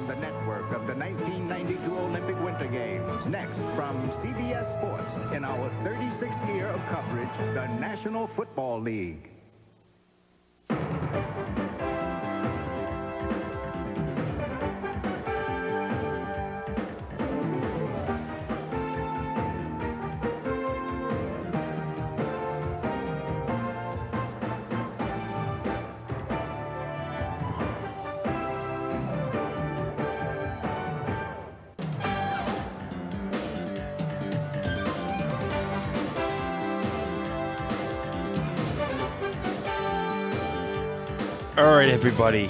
from the network of the 1992 Olympic Winter Games. Next, from CBS Sports, in our 36th year of coverage, the National Football League. All right, everybody,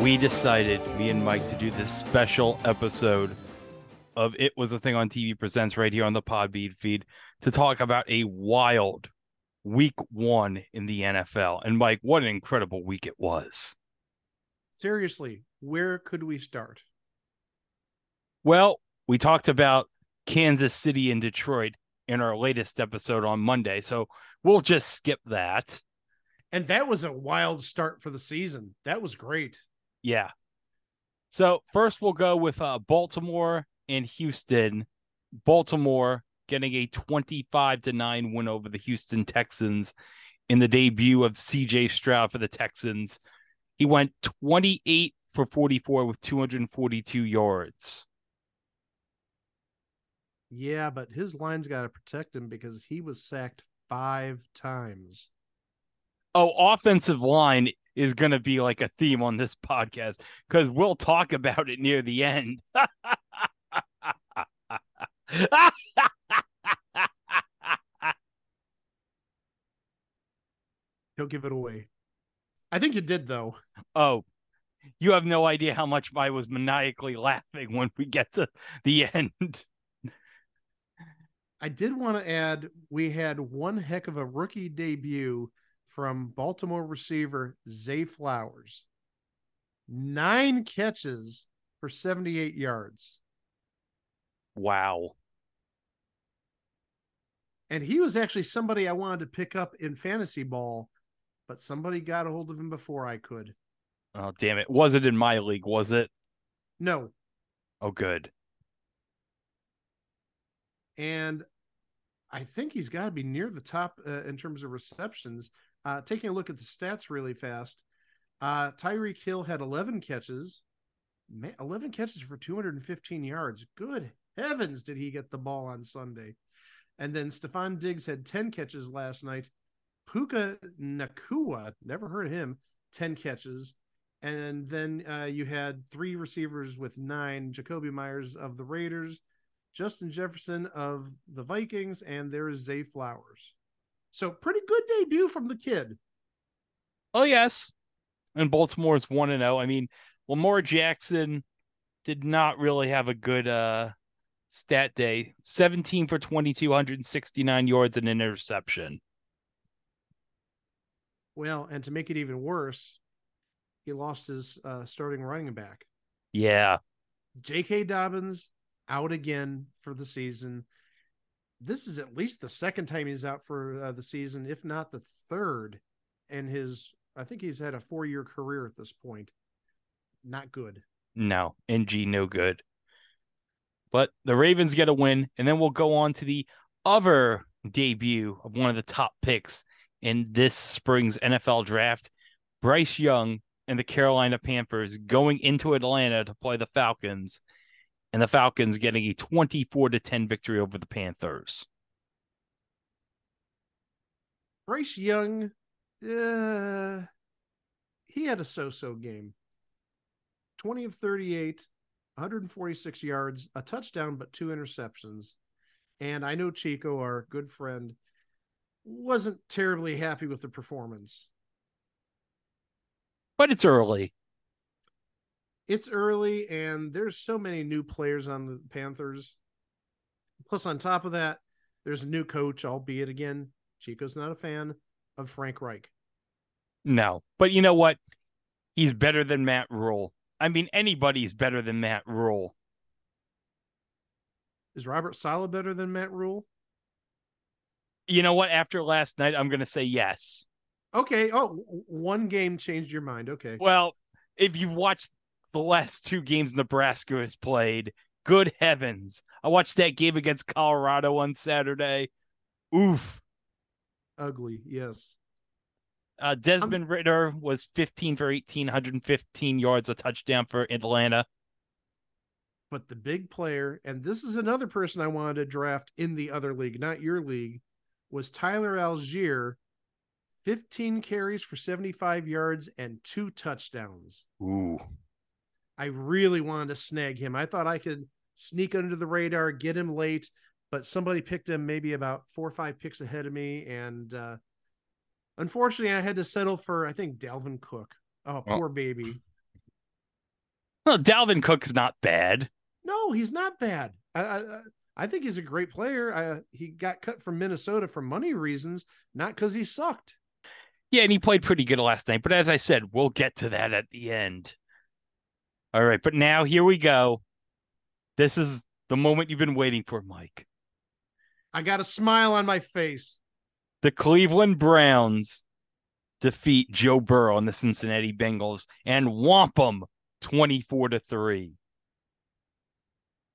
we decided, me and Mike, to do this special episode of It Was a Thing on TV Presents right here on the Podbean feed to talk about a wild week one in the NFL. And Mike, what an incredible week it was. Seriously, where could we start? Well, we talked about Kansas City and Detroit in our latest episode on Monday, so we'll just skip that. And that was a wild start for the season. That was great. Yeah. So first we'll go with Baltimore and Houston. Baltimore getting a 25-9 win over the Houston Texans in the debut of CJ Stroud for the Texans. He went 28 for 44 with 242 yards. Yeah, but his line's got to protect him because he was sacked 5 times. Oh, offensive line is going to be like a theme on this podcast because we'll talk about it near the end. Don't give it away. I think you did, though. Oh, you have no idea how much I was maniacally laughing when we get to the end. I did want to add, we had one heck of a rookie debut from Baltimore receiver Zay Flowers. 9 catches for 78 yards. Wow. And he was actually somebody I wanted to pick up in fantasy ball, but somebody got a hold of him before I could. Oh, damn it. Was it in my league? Was it? No. Oh, good. And I think he's got to be near the top in terms of receptions. Taking a look at the stats really fast, Tyreek Hill had 11 catches. 11 catches for 215 yards. Good heavens, did he get the ball on Sunday. And then Stephon Diggs had 10 catches last night. Puka Nacua, never heard of him, 10 catches. And then you had 3 receivers with 9, Jacoby Myers of the Raiders, Justin Jefferson of the Vikings, and there is Zay Flowers. So pretty good debut from the kid. Oh, yes. And Baltimore's 1-0. I mean, Lamar Jackson did not really have a good stat day. 17 for 22, 169 yards and an interception. Well, and to make it even worse, he lost his starting running back. Yeah. J.K. Dobbins out again for the season. This is at least the second time he's out for the season, if not the third. And I think he's had a 4-year career at this point. Not good. No, NG, no good. But the Ravens get a win, and then we'll go on to the other debut of one of the top picks in this spring's NFL draft. Bryce Young and the Carolina Panthers going into Atlanta to play the Falcons. And the Falcons getting a 24-10 victory over the Panthers. Bryce Young, he had a so-so game. 20 of 38, 146 yards, a touchdown, but 2 interceptions. And I know Chico, our good friend, wasn't terribly happy with the performance. But it's early. It's early, and there's so many new players on the Panthers. Plus, on top of that, there's a new coach, albeit, again, Chico's not a fan of Frank Reich. No, but you know what? He's better than Matt Rule. I mean, anybody's better than Matt Rule. Is Robert Saleh better than Matt Rule? You know what? After last night, I'm going to say yes. Okay. Oh, one game changed your mind. Okay. Well, if you watched the last two games Nebraska has played. Good heavens. I watched that game against Colorado on Saturday. Oof. Ugly, yes. Desmond Ritter was 15 for 18, 115 yards, a touchdown for Atlanta. But the big player, and this is another person I wanted to draft in the other league, not your league, was Tyler Algier, 15 carries for 75 yards and 2 touchdowns. Ooh. I really wanted to snag him. I thought I could sneak under the radar, get him late, but somebody picked him maybe about 4 or 5 picks ahead of me. And unfortunately, I had to settle for, I think, Dalvin Cook. Oh, poor baby. Well, Dalvin Cook's not bad. No, he's not bad. I think he's a great player. He got cut from Minnesota for money reasons, not because he sucked. Yeah, and he played pretty good last night. But as I said, we'll get to that at the end. All right, but now here we go. This is the moment you've been waiting for, Mike. I got a smile on my face. The Cleveland Browns defeat Joe Burrow and the Cincinnati Bengals and whomp them 24-3.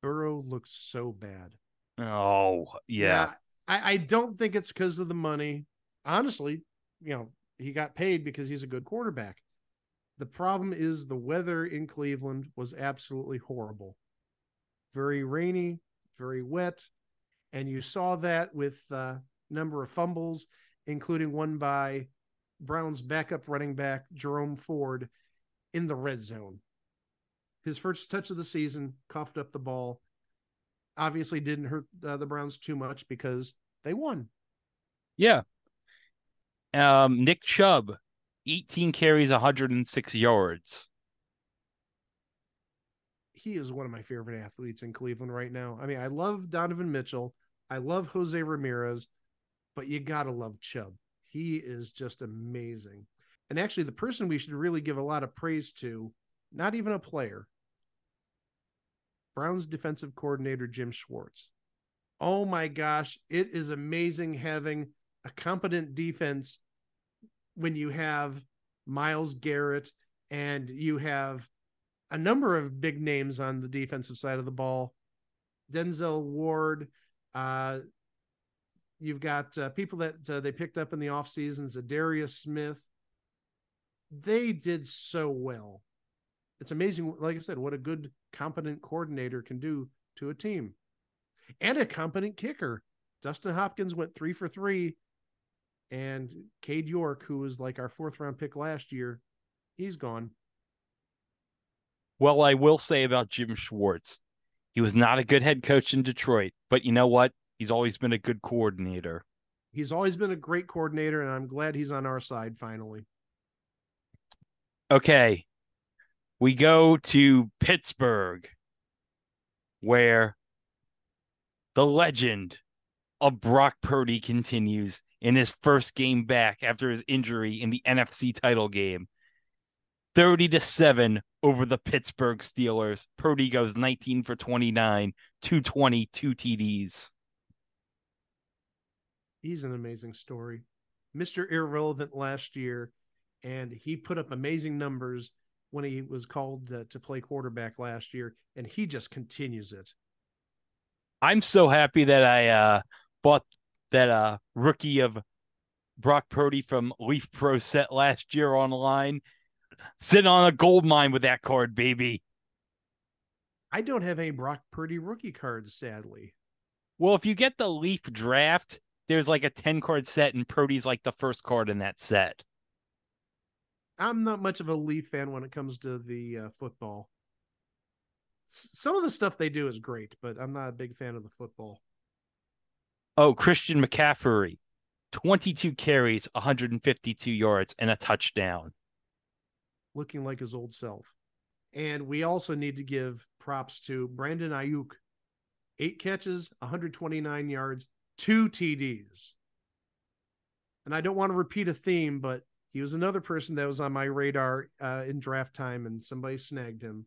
Burrow looks so bad. Oh, yeah. I don't think it's because of the money. Honestly, you know, he got paid because he's a good quarterback. The problem is the weather in Cleveland was absolutely horrible. Very rainy, very wet. And you saw that with number of fumbles, including one by Brown's backup running back, Jerome Ford, in the red zone. His first touch of the season, coughed up the ball. Obviously didn't hurt the Browns too much because they won. Yeah. Nick Chubb. 18 carries, 106 yards. He is one of my favorite athletes in Cleveland right now. I mean, I love Donovan Mitchell. I love Jose Ramirez, but you got to love Chubb. He is just amazing. And actually, the person we should really give a lot of praise to, not even a player, Browns defensive coordinator Jim Schwartz. Oh, my gosh. It is amazing having a competent defense when you have Myles Garrett and you have a number of big names on the defensive side of the ball, Denzel Ward, you've got people that they picked up in the off seasons, Zadarius Smith. They did so well. It's amazing. Like I said, what a good competent coordinator can do to a team, and a competent kicker. Dustin Hopkins went 3 for 3. And Cade York, who was like our 4th-round pick last year, he's gone. Well, I will say about Jim Schwartz, he was not a good head coach in Detroit, but you know what? He's always been a good coordinator. He's always been a great coordinator, and I'm glad he's on our side finally. Okay, we go to Pittsburgh, where the legend of Brock Purdy continues in his first game back after his injury in the NFC title game. 30-7 over the Pittsburgh Steelers. Purdy goes 19 for 29, 220, 2 TDs. He's an amazing story. Mr. Irrelevant last year, and he put up amazing numbers when he was called to play quarterback last year, and he just continues it. I'm so happy that I bought that rookie of Brock Purdy from Leaf Pro set last year online. Sitting on a gold mine with that card, baby. I don't have any Brock Purdy rookie cards, sadly. Well, if you get the Leaf draft, there's like a 10-card set, and Purdy's like the first card in that set. I'm not much of a Leaf fan when it comes to the football. Some of the stuff they do is great, but I'm not a big fan of the football. Oh, Christian McCaffrey, 22 carries, 152 yards, and a touchdown. Looking like his old self. And we also need to give props to Brandon Ayuk. 8 catches, 129 yards, 2 TDs. And I don't want to repeat a theme, but he was another person that was on my radar in draft time, and somebody snagged him.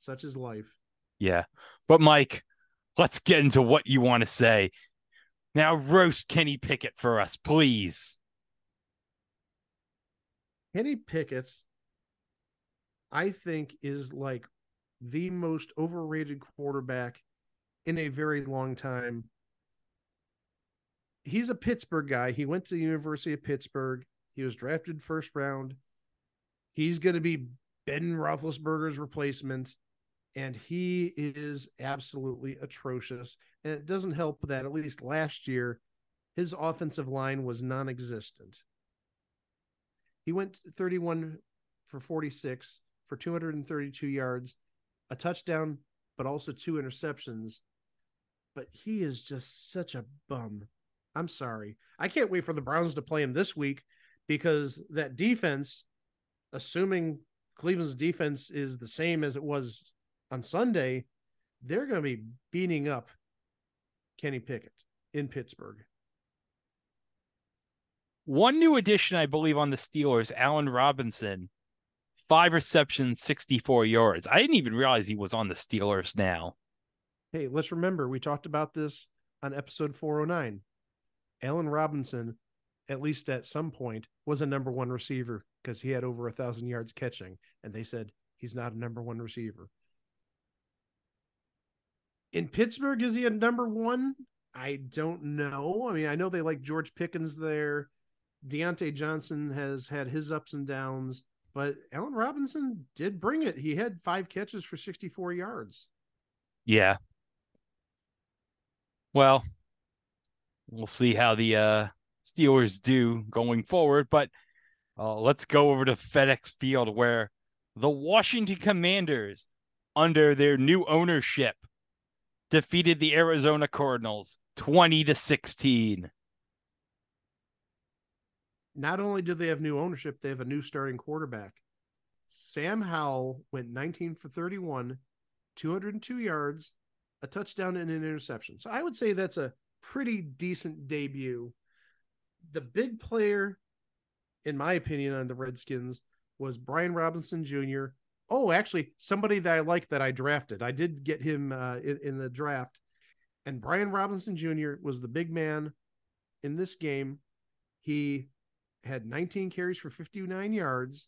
Such is life. Yeah. But, Mike, let's get into what you want to say. Now roast Kenny Pickett for us, please. Kenny Pickett I think is like the most overrated quarterback in a very long time. He's a Pittsburgh guy. He went to the University of Pittsburgh. He was drafted first round. He's going to be Ben Roethlisberger's replacement, and he is absolutely atrocious. And it doesn't help that at least last year, his offensive line was non-existent. He went 31 for 46 for 232 yards, a touchdown, but also two interceptions. But he is just such a bum. I'm sorry. I can't wait for the Browns to play him this week, because that defense, assuming Cleveland's defense is the same as it was on Sunday, they're going to be beating up Kenny Pickett in Pittsburgh. One new addition, I believe, on the Steelers, Allen Robinson, 5 receptions, 64 yards. I didn't even realize he was on the Steelers now. Hey, let's remember, we talked about this on episode 409. Allen Robinson, at least at some point, was a number one receiver because he had over 1,000 yards catching, and they said he's not a number one receiver. In Pittsburgh, is he a number one? I don't know. I mean, I know they like George Pickens there. Deontay Johnson has had his ups and downs, but Allen Robinson did bring it. He had 5 catches for 64 yards. Yeah. Well, we'll see how the Steelers do going forward, but let's go over to FedEx Field, where the Washington Commanders, under their new ownership, defeated the Arizona Cardinals 20-16. Not only do they have new ownership, they have a new starting quarterback. Sam Howell went 19 for 31, 202 yards, a touchdown, and an interception. So I would say that's a pretty decent debut. The big player, in my opinion, on the Redskins was Brian Robinson Jr. Oh, actually, somebody that I like that I drafted. I did get him in the draft. And Brian Robinson Jr. was the big man in this game. He had 19 carries for 59 yards,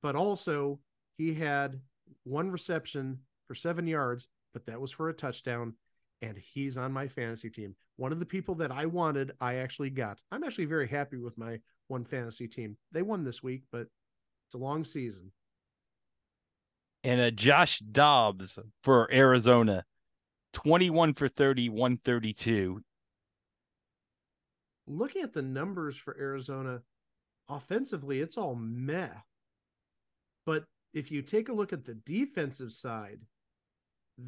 but also he had 1 reception for 7 yards, but that was for a touchdown, and he's on my fantasy team. One of the people that I wanted, I actually got. I'm actually very happy with my one fantasy team. They won this week, but it's a long season. And Josh Dobbs for Arizona, 21 for 30, 132. Looking at the numbers for Arizona, offensively, it's all meh. But if you take a look at the defensive side,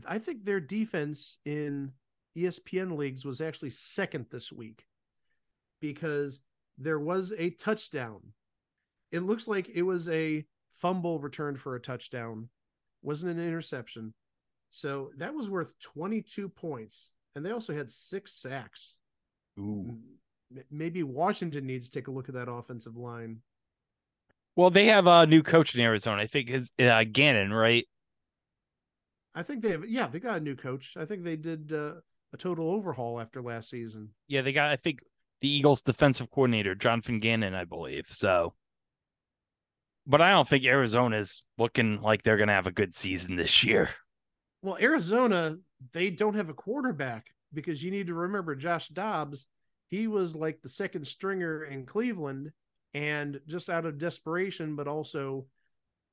I think their defense in ESPN leagues was actually second this week, because there was a touchdown. It looks like it was a fumble returned for a touchdown. Wasn't an interception. So that was worth 22 points. And they also had 6 sacks. Ooh. Maybe Washington needs to take a look at that offensive line. Well, they have a new coach in Arizona. I think it's Gannon, right? I think they have. Yeah, they got a new coach. I think they did a total overhaul after last season. Yeah, they got, I think, the Eagles defensive coordinator, Jonathan Gannon, I believe. So, but I don't think Arizona's looking like they're going to have a good season this year. Well, Arizona, they don't have a quarterback, because you need to remember Josh Dobbs. He was like the second stringer in Cleveland, and just out of desperation, but also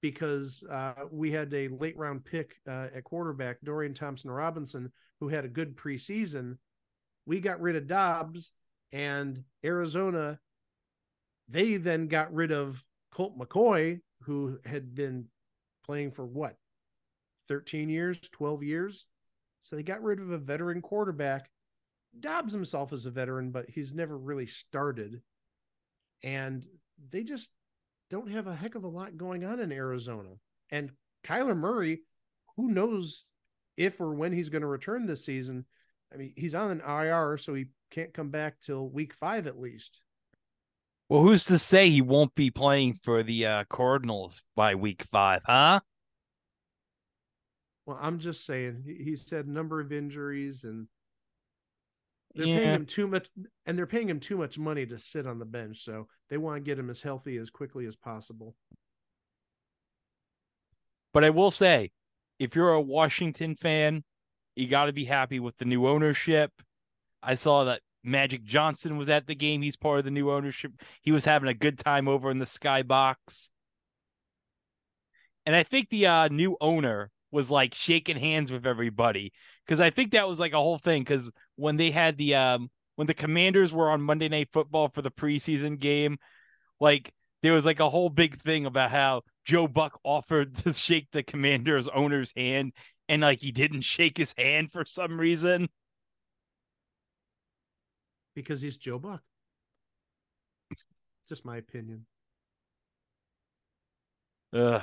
because we had a late round pick at quarterback, Dorian Thompson-Robinson, who had a good preseason. We got rid of Dobbs, and Arizona, they then got rid of Colt McCoy, who had been playing for what, 13 years, 12 years. So they got rid of a veteran quarterback. Dobbs himself is a veteran, but he's never really started. And they just don't have a heck of a lot going on in Arizona. And Kyler Murray, who knows if or when he's going to return this season. I mean, he's on an IR, so he can't come back till week 5 at least. Well, who's to say he won't be playing for the Cardinals by week 5, huh? Well, I'm just saying, he's had a number of injuries, and paying him too much, and they're paying him too much money to sit on the bench, so they want to get him as healthy as quickly as possible. But I will say, if you're a Washington fan, you got to be happy with the new ownership. I saw that Magic Johnson was at the game. He's part of the new ownership. He was having a good time over in the skybox. And I think the new owner was like shaking hands with everybody, because I think that was like a whole thing. Because when they had the when the Commanders were on Monday Night Football for the preseason game, like there was like a whole big thing about how Joe Buck offered to shake the Commanders owner's hand, and like he didn't shake his hand for some reason. Because he's Joe Buck. Just my opinion. Ugh.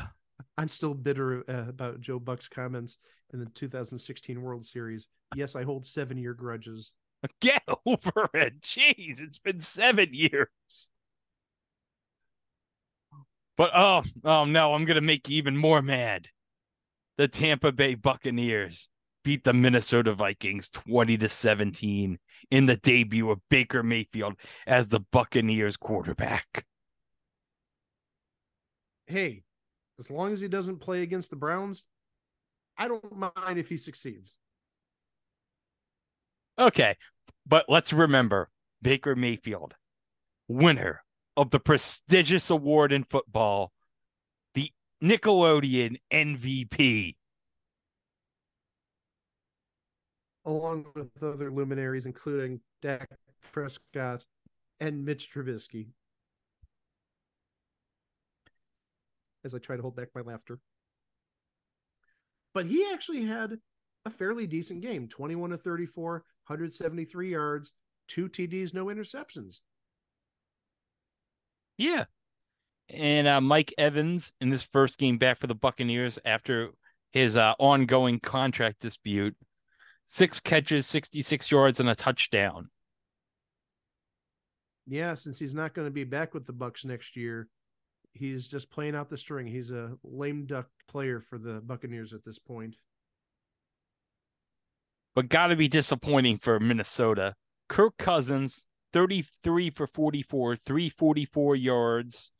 I'm still bitter about Joe Buck's comments in the 2016 World Series. Yes, I hold 7-year grudges. Get over it. Jeez, it's been 7 years. But, oh no, I'm going to make you even more mad. The Tampa Bay Buccaneers beat the Minnesota Vikings 20-17 in the debut of Baker Mayfield as the Buccaneers quarterback. Hey, as long as he doesn't play against the Browns, I don't mind if he succeeds. Okay, but let's remember, Baker Mayfield, winner of the prestigious award in football, the Nickelodeon MVP. Along with other luminaries, including Dak Prescott and Mitch Trubisky. As I try to hold back my laughter. But he actually had a fairly decent game. 21-34, 173 yards, 2 TDs, no interceptions. Yeah. And Mike Evans, in his first game back for the Buccaneers after his ongoing contract dispute, 6 catches, 66 yards, and a touchdown. Yeah, since he's not going to be back with the Bucs next year, he's just playing out the string. He's a lame duck player for the Buccaneers at this point. But got to be disappointing for Minnesota. Kirk Cousins, 33 for 44, 344 yards,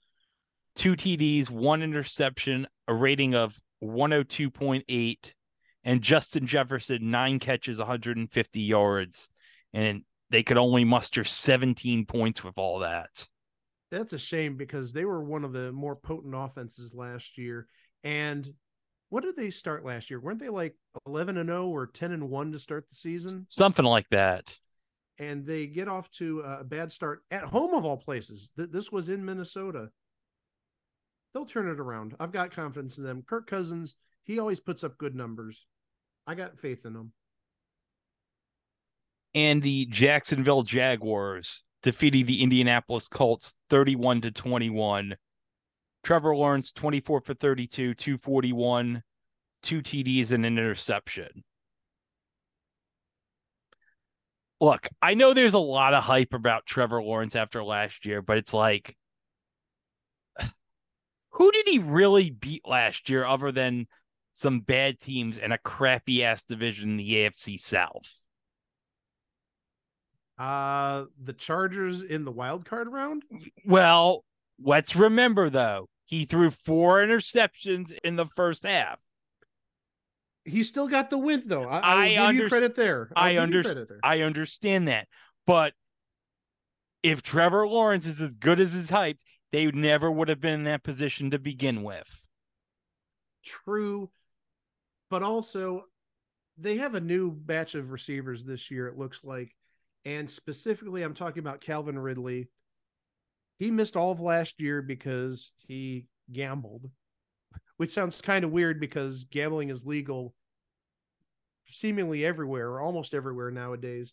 2 TDs, 1 interception, a rating of 102.8. And Justin Jefferson, 9 catches, 150 yards. And they could only muster 17 points with all that. That's a shame, because they were one of the more potent offenses last year. And what did they start last year? Weren't they like 11-0 or 10-1 to start the season? Something like that. And they get off to a bad start at home, of all places. This was in Minnesota. They'll turn it around. I've got confidence in them. Kirk Cousins, he always puts up good numbers. I got faith in him. And the Jacksonville Jaguars defeating the Indianapolis Colts 31-21. Trevor Lawrence, 24 for 32, 241, 2 TDs and an interception. Look, I know there's a lot of hype about Trevor Lawrence after last year, but it's like, who did he really beat last year other than some bad teams and a crappy ass division in the AFC South? The Chargers in the wild card round? Well, let's remember, though, he threw 4 interceptions in the first half. He still got the win, though. I give you credit there. I understand that. But if Trevor Lawrence is as good as his hype, they never would have been in that position to begin with. True. But also, they have a new batch of receivers this year, it looks like. And specifically, I'm talking about Calvin Ridley. He missed all of last year because he gambled, which sounds kind of weird because gambling is legal seemingly everywhere, or almost everywhere nowadays.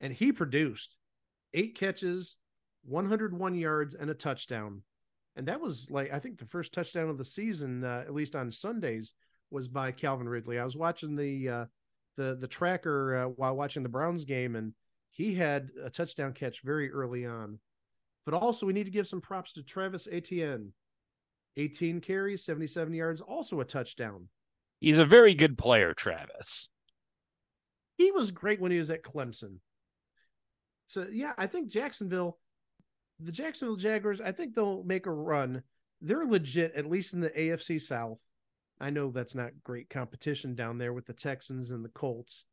And he produced 8 catches, 101 yards, and a touchdown. And that was like, I think the first touchdown of the season, at least on Sundays, was by Calvin Ridley. I was watching the tracker while watching the Browns game, and he had a touchdown catch very early on. But also, we need to give some props to Travis Etienne. 18 carries, 77 yards, also a touchdown. He's a very good player, Travis. He was great when he was at Clemson. So, yeah, I think the Jacksonville Jaguars, I think they'll make a run. They're legit, at least in the AFC South. I know that's not great competition down there with the Texans and the Colts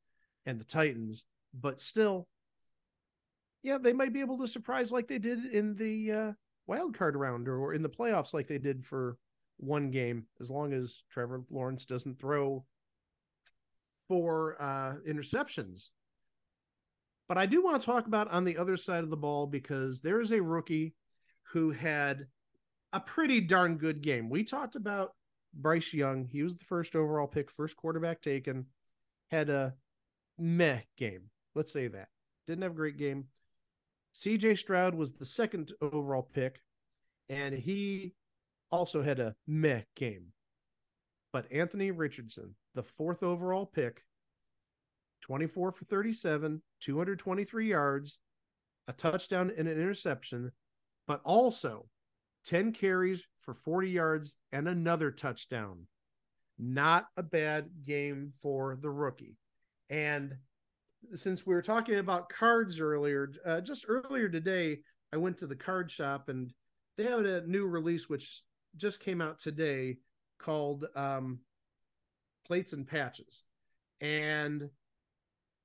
and the Titans, but still, yeah, they might be able to surprise like they did in the wild card round or in the playoffs like they did for one game, as long as Trevor Lawrence doesn't throw four interceptions. But I do want to talk about on the other side of the ball, because there is a rookie who had a pretty darn good game. We talked about Bryce Young. He was the first overall pick, first quarterback taken, had a meh game. Let's say that. Didn't have a great game. CJ Stroud was the second overall pick, and he also had a meh game. But Anthony Richardson, the fourth overall pick, 24 for 37, 223 yards, a touchdown and an interception, but also 10 carries for 40 yards and another touchdown. Not a bad game for the rookie. And since we were talking about cards earlier, just earlier today, I went to the card shop and they have a new release, which just came out today, called Plates and Patches. And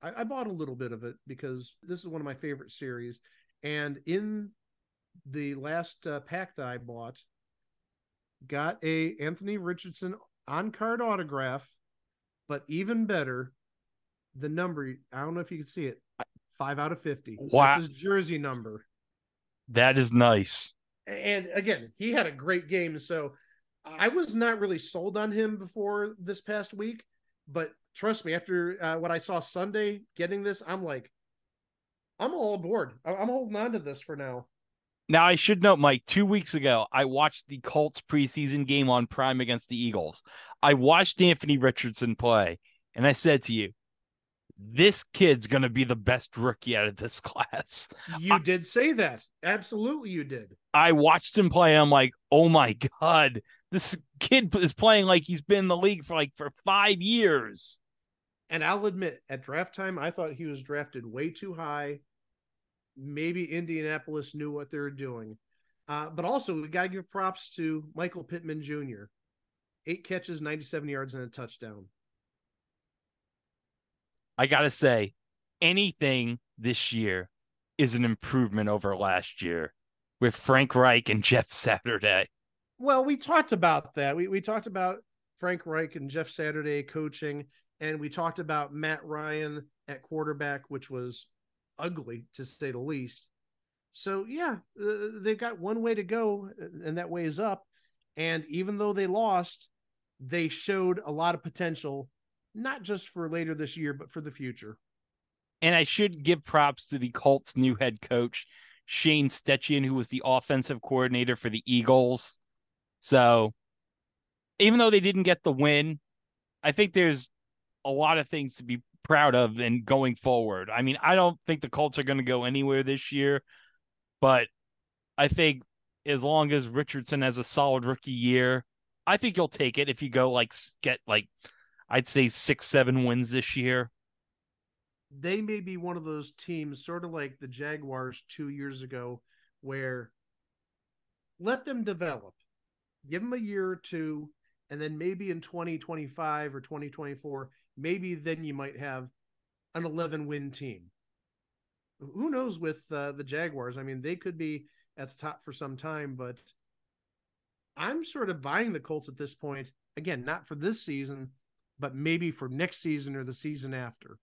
I bought a little bit of it because this is one of my favorite series. And in the last pack that I bought, got a Anthony Richardson on-card autograph, but even better, the number, I don't know if you can see it, 5 out of 50. Wow. That's his jersey number. That is nice. And again, he had a great game. So I was not really sold on him before this past week, but trust me, after what I saw Sunday getting this, I'm like, I'm all aboard. I'm holding on to this for now. Now, I should note, Mike, 2 weeks ago, I watched the Colts preseason game on Prime against the Eagles. I watched Anthony Richardson play, and I said to you, this kid's going to be the best rookie out of this class. You did say that. Absolutely, you did. I watched him play, and I'm like, oh, my God, this kid is playing like he's been in the league for 5 years. And I'll admit, at draft time, I thought he was drafted way too high. Maybe Indianapolis knew what they were doing. But also, we got to give props to Michael Pittman Jr. 8 catches, 97 yards, and a touchdown. I got to say, anything this year is an improvement over last year with Frank Reich and Jeff Saturday. Well, we talked about that. We talked about Frank Reich and Jeff Saturday coaching, and we talked about Matt Ryan at quarterback, which was ugly to say the least. So yeah, they've got one way to go, and that way is up. And even though they lost, they showed a lot of potential, not just for later this year, but for the future. And I should give props to the Colts' new head coach, Shane Steichen, who was the offensive coordinator for the Eagles. So even though they didn't get the win, I think there's a lot of things to be proud of and going forward. I mean, I don't think the Colts are going to go anywhere this year, but I think as long as Richardson has a solid rookie year, I think you'll take it if you go get I'd say 6-7 wins this year. They may be one of those teams, sort of like the Jaguars 2 years ago, where let them develop, give them a year or two, and then maybe in 2025 or 2024, maybe then you might have an 11-win team. Who knows with the Jaguars? I mean, they could be at the top for some time, but I'm sort of buying the Colts at this point. Again, not for this season, but maybe for next season or the season after.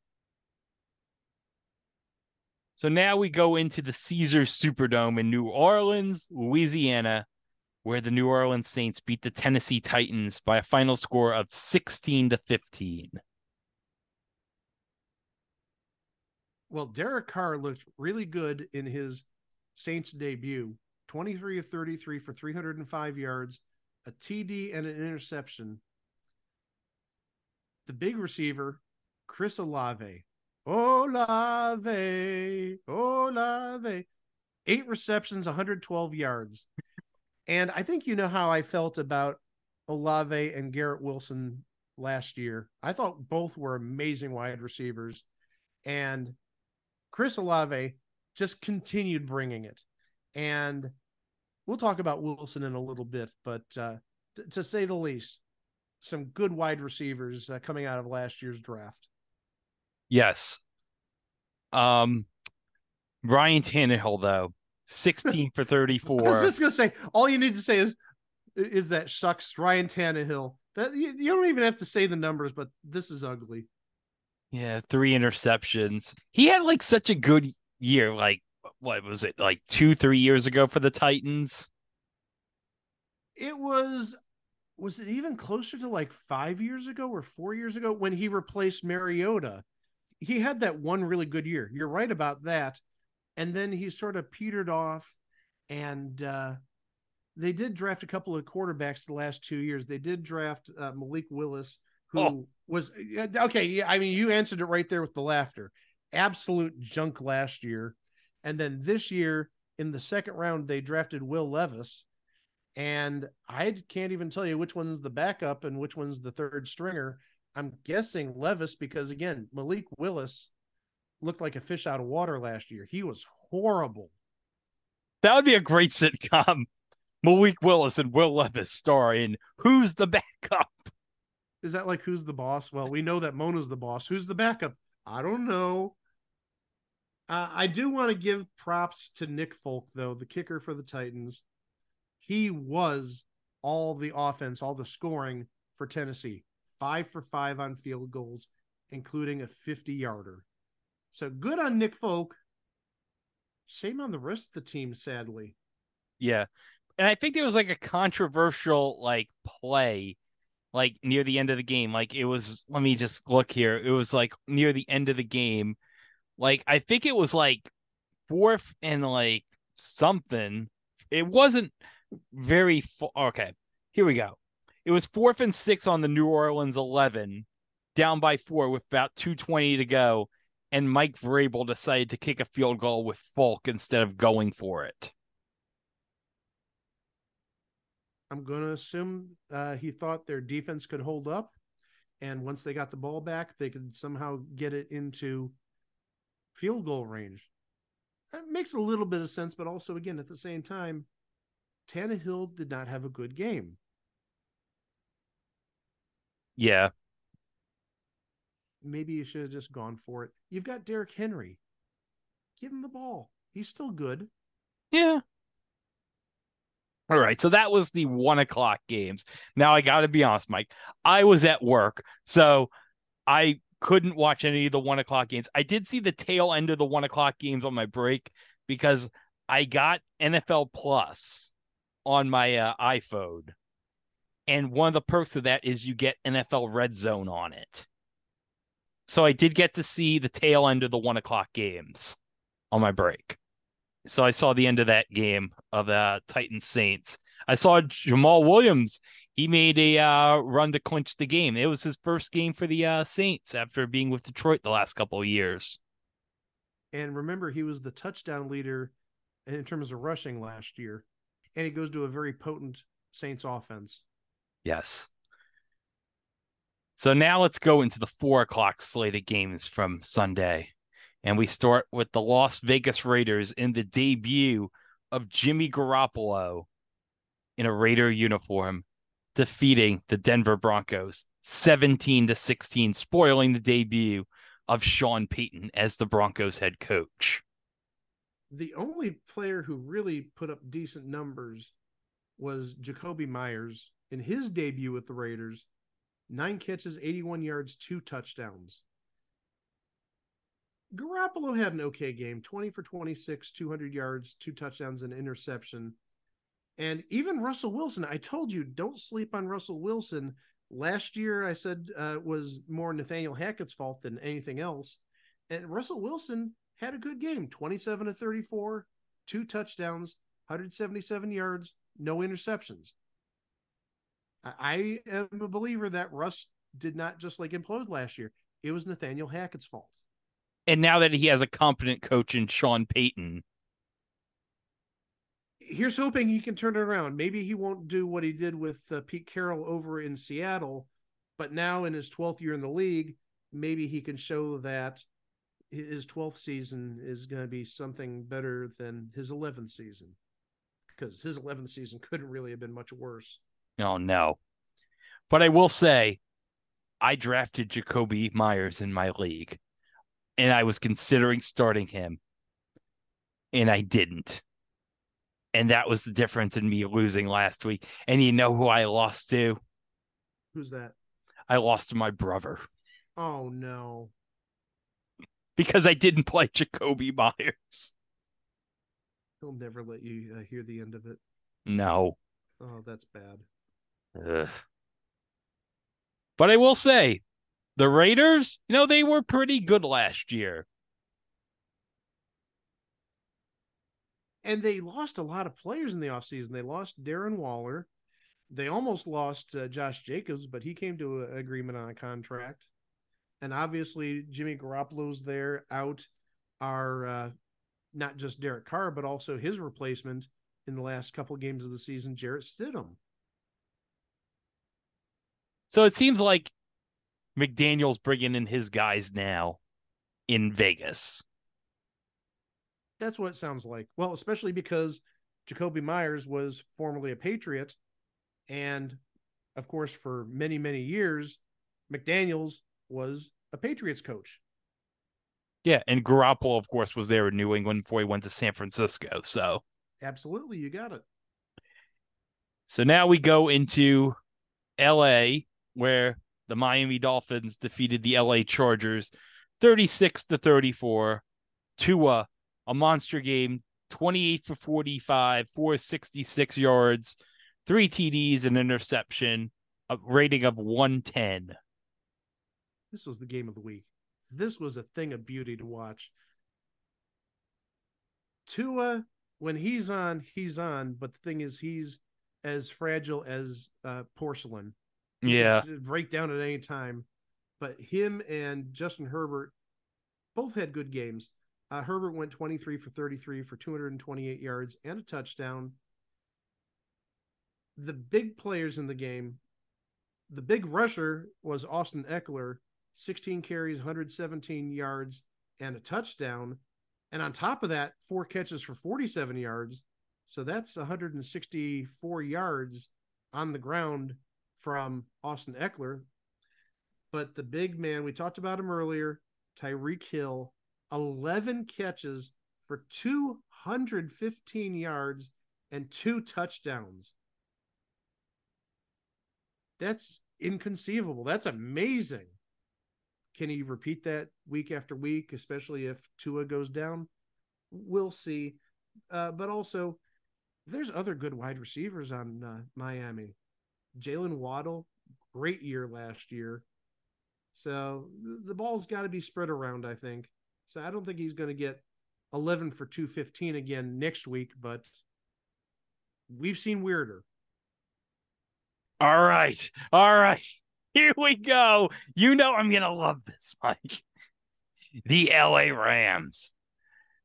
So now we go into the Caesars Superdome in New Orleans, Louisiana, where the New Orleans Saints beat the Tennessee Titans by a final score of 16-15. Well, Derek Carr looked really good in his Saints debut. 23 of 33 for 305 yards, a TD and an interception. The big receiver, Chris Olave. Olave. 8 receptions, 112 yards. And I think you know how I felt about Olave and Garrett Wilson last year. I thought both were amazing wide receivers. And Chris Olave just continued bringing it. And we'll talk about Wilson in a little bit, but to say the least, some good wide receivers coming out of last year's draft. Yes. Ryan Tannehill, though, 16 for 34. I was just going to say, all you need to say is that sucks, Ryan Tannehill. That you don't even have to say the numbers, but this is ugly. Yeah, 3 interceptions. He had like such a good year, like what was it, like 2-3 years ago for the Titans? It was it even closer to like 5 years ago or 4 years ago when he replaced Mariota? He had that one really good year. You're right about that. And then he sort of petered off, and they did draft a couple of quarterbacks the last 2 years. They did draft Malik Willis, who was okay. Yeah, I mean, you answered it right there with the laughter. Absolute junk last year. And then this year in the second round, they drafted Will Levis. And I can't even tell you which one's the backup and which one's the third stringer. I'm guessing Levis, because again, Malik Willis looked like a fish out of water last year. He was horrible. That would be a great sitcom. Malik Willis and Will Levis star in Who's the Backup? Is that like Who's the Boss? Well, we know that Mona's the boss. Who's the backup? I don't know. I do want to give props to Nick Folk, though, the kicker for the Titans. He was all the offense, all the scoring for Tennessee. 5 for 5 on field goals, including a 50-yarder. So good on Nick Folk. Shame on the rest of the team, sadly. Yeah. And I think there was like a controversial play near the end of the game. It was, let me just look here. It was near the end of the game. I think it was 4th and something. It wasn't very far. Okay, here we go. It was 4th and 6 on the New Orleans 11, down by 4 with about 2:20 to go. And Mike Vrabel decided to kick a field goal with Folk instead of going for it. I'm going to assume he thought their defense could hold up. And once they got the ball back, they could somehow get it into field goal range. That makes a little bit of sense, but also, again, at the same time, Tannehill did not have a good game. Yeah. Maybe you should have just gone for it. You've got Derrick Henry. Give him the ball. He's still good. Yeah. All right, so that was the 1 o'clock games. Now, I got to be honest, Mike. I was at work, so I couldn't watch any of the 1 o'clock games. I did see the tail end of the 1 o'clock games on my break because I got NFL Plus on my iPhone. And one of the perks of that is you get NFL Red Zone on it. So I did get to see the tail end of the 1 o'clock games on my break. So I saw the end of that game of the Titans Saints. I saw Jamal Williams. He made a run to clinch the game. It was his first game for the Saints after being with Detroit the last couple of years. And remember, he was the touchdown leader in terms of rushing last year. And he goes to a very potent Saints offense. Yes. So now let's go into the 4 o'clock slate of games from Sunday. And we start with the Las Vegas Raiders in the debut of Jimmy Garoppolo in a Raider uniform, defeating the Denver Broncos 17-16, spoiling the debut of Sean Payton as the Broncos head coach. The only player who really put up decent numbers was Jacoby Myers in his debut with the Raiders. 9 catches, 81 yards, 2 touchdowns. Garoppolo had an okay game, 20 for 26, 200 yards, 2 touchdowns, and interception. And even Russell Wilson, I told you, don't sleep on Russell Wilson. Last year, I said was more Nathaniel Hackett's fault than anything else. And Russell Wilson had a good game, 27 to 34, 2 touchdowns, 177 yards, no interceptions. I am a believer that Russ did not just implode last year. It was Nathaniel Hackett's fault. And now that he has a competent coach in Sean Payton. Here's hoping he can turn it around. Maybe he won't do what he did with Pete Carroll over in Seattle, but now in his 12th year in the league, maybe he can show that his 12th season is going to be something better than his 11th season, because his 11th season couldn't really have been much worse. Oh, no. But I will say, I drafted Jacoby Myers in my league, and I was considering starting him, and I didn't. And that was the difference in me losing last week. And you know who I lost to? Who's that? I lost to my brother. Oh, no. Because I didn't play Jacoby Myers. He'll never let you hear the end of it. No. Oh, that's bad. Ugh. But I will say, the Raiders, you know, they were pretty good last year. And they lost a lot of players in the offseason. They lost Darren Waller. They almost lost Josh Jacobs, but he came to an agreement on a contract. And obviously, Jimmy Garoppolo's there. Out are not just Derek Carr, but also his replacement in the last couple of games of the season, Jarrett Stidham. So it seems like McDaniel's bringing in his guys now in Vegas. That's what it sounds like. Well, especially because Jacoby Myers was formerly a Patriot. And, of course, for many, many years, McDaniels was a Patriots coach. Yeah, and Garoppolo, of course, was there in New England before he went to San Francisco. So absolutely, you got it. So now we go into L.A., where the Miami Dolphins defeated the L.A. Chargers 36-34. Tua, a monster game, 28 for 45, 466 yards, 3 TDs, an interception, a rating of 110. This was the game of the week. This was a thing of beauty to watch. Tua, when he's on, he's on. But the thing is, he's as fragile as porcelain. Yeah. Break down at any time. But him and Justin Herbert both had good games. Herbert went 23 for 33 for 228 yards and a touchdown. The big players in the game, the big rusher was Austin Eckler, 16 carries, 117 yards, and a touchdown. And on top of that, 4 catches for 47 yards. So that's 164 yards on the ground from Austin Eckler. But the big man, we talked about him earlier, Tyreek Hill, 11 catches for 215 yards and 2 touchdowns. That's inconceivable. That's amazing. Can he repeat that week after week, especially if Tua goes down? We'll see. But also, there's other good wide receivers on Miami. Jalen Waddle, great year last year. So the ball's got to be spread around, I think. So I don't think he's going to get 11 for 215 again next week, but we've seen weirder. All right. All right. Here we go. You know I'm going to love this, Mike. The L.A. Rams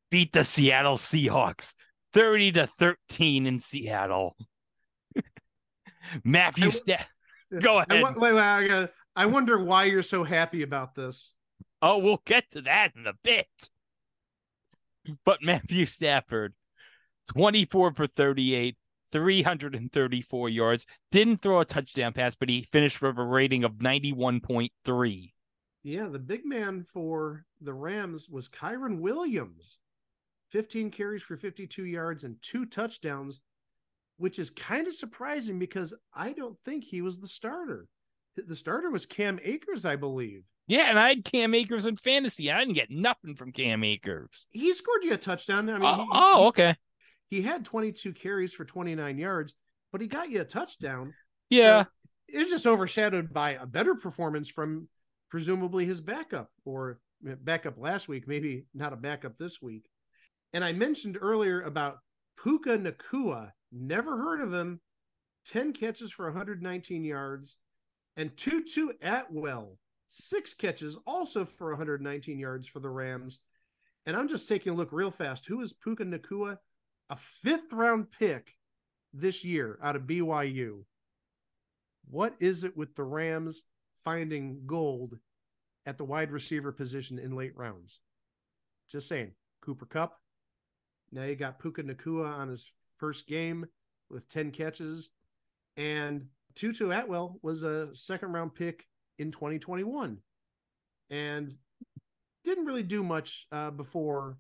beat the Seattle Seahawks 30-13 in Seattle. Matthew Stafford. Go ahead. I wonder why you're so happy about this. Oh, we'll get to that in a bit. But Matthew Stafford, 24 for 38, 334 yards. Didn't throw a touchdown pass, but he finished with a rating of 91.3. Yeah, the big man for the Rams was Kyron Williams. 15 carries for 52 yards and 2 touchdowns, which is kind of surprising because I don't think he was the starter. The starter was Cam Akers, I believe. Yeah, and I had Cam Akers in fantasy. I didn't get nothing from Cam Akers. He scored you a touchdown. I mean, okay. He had 22 carries for 29 yards, but he got you a touchdown. Yeah. So it was just overshadowed by a better performance from presumably his backup, or backup last week, maybe not a backup this week. And I mentioned earlier about Puka Nacua. Never heard of him. 10 catches for 119 yards. And Tutu Atwell, 6 catches also for 119 yards for the Rams. And I'm just taking a look real fast. Who is Puka Nacua? A 5th-round pick this year out of BYU. What is it with the Rams finding gold at the wide receiver position in late rounds? Just saying. Cooper Kupp. Now you got Puka Nacua on his first game with 10 catches. And Tutu Atwell was a second round pick in 2021 and didn't really do much before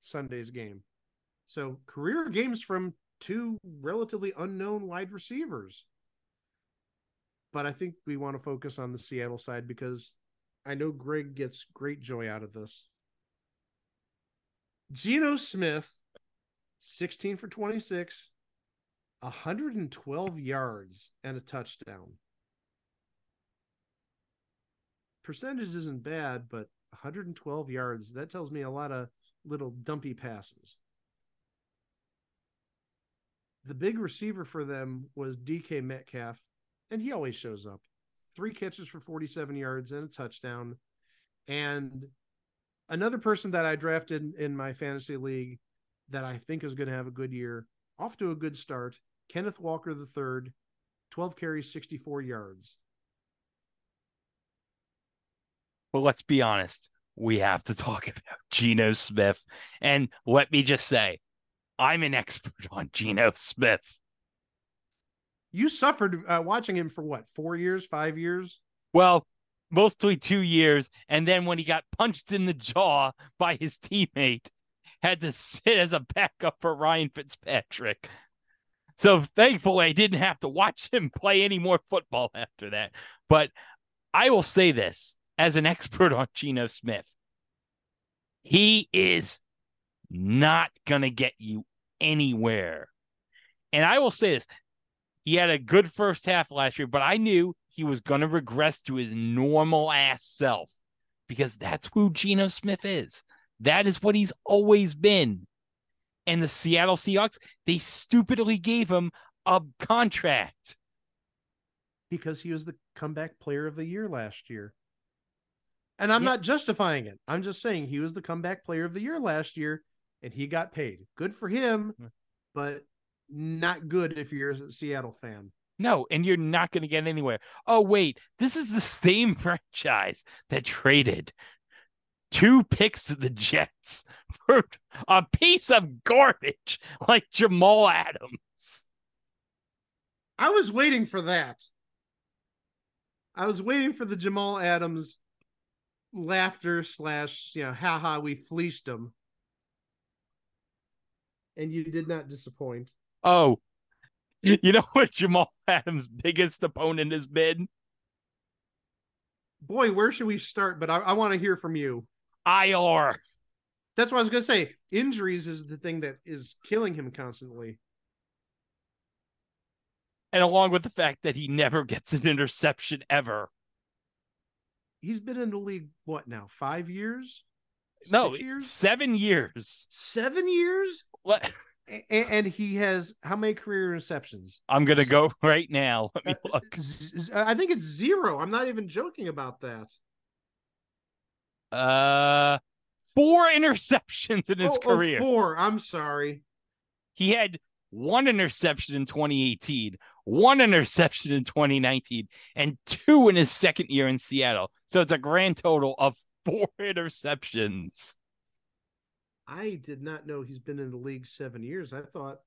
Sunday's game. So career games from two relatively unknown wide receivers. But I think we want to focus on the Seattle side because I know Greg gets great joy out of this. Geno Smith, 16 for 26, 112 yards and a touchdown. Percentage isn't bad, but 112 yards, that tells me a lot of little dumpy passes. The big receiver for them was DK Metcalf, and he always shows up. 3 catches for 47 yards and a touchdown. And another person that I drafted in my fantasy league that I think is going to have a good year, off to a good start, Kenneth Walker III, 12 carries, 64 yards. Well, let's be honest. We have to talk about Geno Smith. And let me just say, I'm an expert on Geno Smith. You suffered watching him for what, 4 years, 5 years? Well, mostly 2 years. And then when he got punched in the jaw by his teammate, had to sit as a backup for Ryan Fitzpatrick. So thankfully, I didn't have to watch him play any more football after that. But I will say this as an expert on Geno Smith. He is not going to get you anywhere. And I will say this. He had a good first half last year, but I knew he was going to regress to his normal ass self because that's who Geno Smith is. That is what he's always been. And the Seattle Seahawks, they stupidly gave him a contract. Because he was the comeback player of the year last year. And I'm not justifying it. I'm just saying he was the comeback player of the year last year and he got paid. Good for him, but not good if you're a Seattle fan. No, and you're not going to get anywhere. Oh, wait, this is the same franchise that traded 2 picks to the Jets for a piece of garbage like Jamal Adams. I was waiting for that. I was waiting for the Jamal Adams laughter / haha, we fleeced him. And you did not disappoint. Oh, you know what Jamal Adams' biggest opponent has been? Boy, where should we start? But I want to hear from you. IR. That's what I was going to say. Injuries is the thing that is killing him constantly. And along with the fact that he never gets an interception ever. He's been in the league, what now, 5 years? No, 6 years? 7 years. 7 years? What? And he has how many career interceptions? I'm going to go right now. Let me look. I think it's 0. I'm not even joking about that. 4 interceptions in his career. 4. I'm sorry. He had 1 interception in 2018, 1 interception in 2019, and 2 in his second year in Seattle. So it's a grand total of 4 interceptions. I did not know he's been in the league 7 years. I thought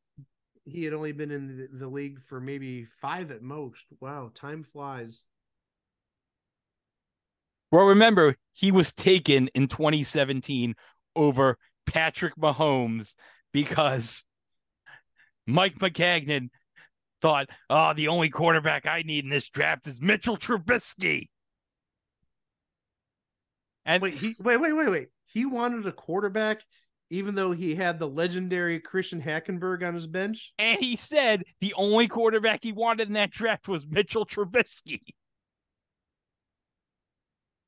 he had only been in the league for maybe 5 at most. Wow, time flies. Well, remember, he was taken in 2017 over Patrick Mahomes because Mike McCagnon thought, the only quarterback I need in this draft is Mitchell Trubisky. And wait. He wanted a quarterback even though he had the legendary Christian Hackenberg on his bench. And he said the only quarterback he wanted in that draft was Mitchell Trubisky.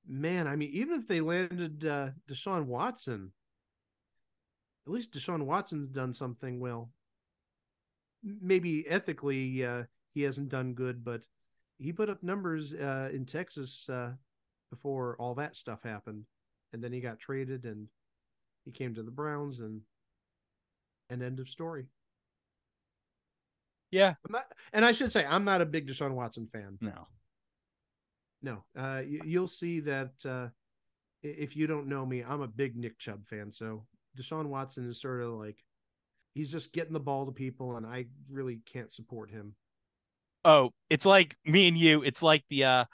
Man, I mean, even if they landed Deshaun Watson, at least Deshaun Watson's done something well. Maybe ethically he hasn't done good, but he put up numbers in Texas before all that stuff happened. And then he got traded and he came to the Browns and an end of story. Yeah. And I should say, I'm not a big Deshaun Watson fan. No. You'll see that if you don't know me, I'm a big Nick Chubb fan. So Deshaun Watson is sort of like, he's just getting the ball to people and I really can't support him. oh, it's like me and you. It's like the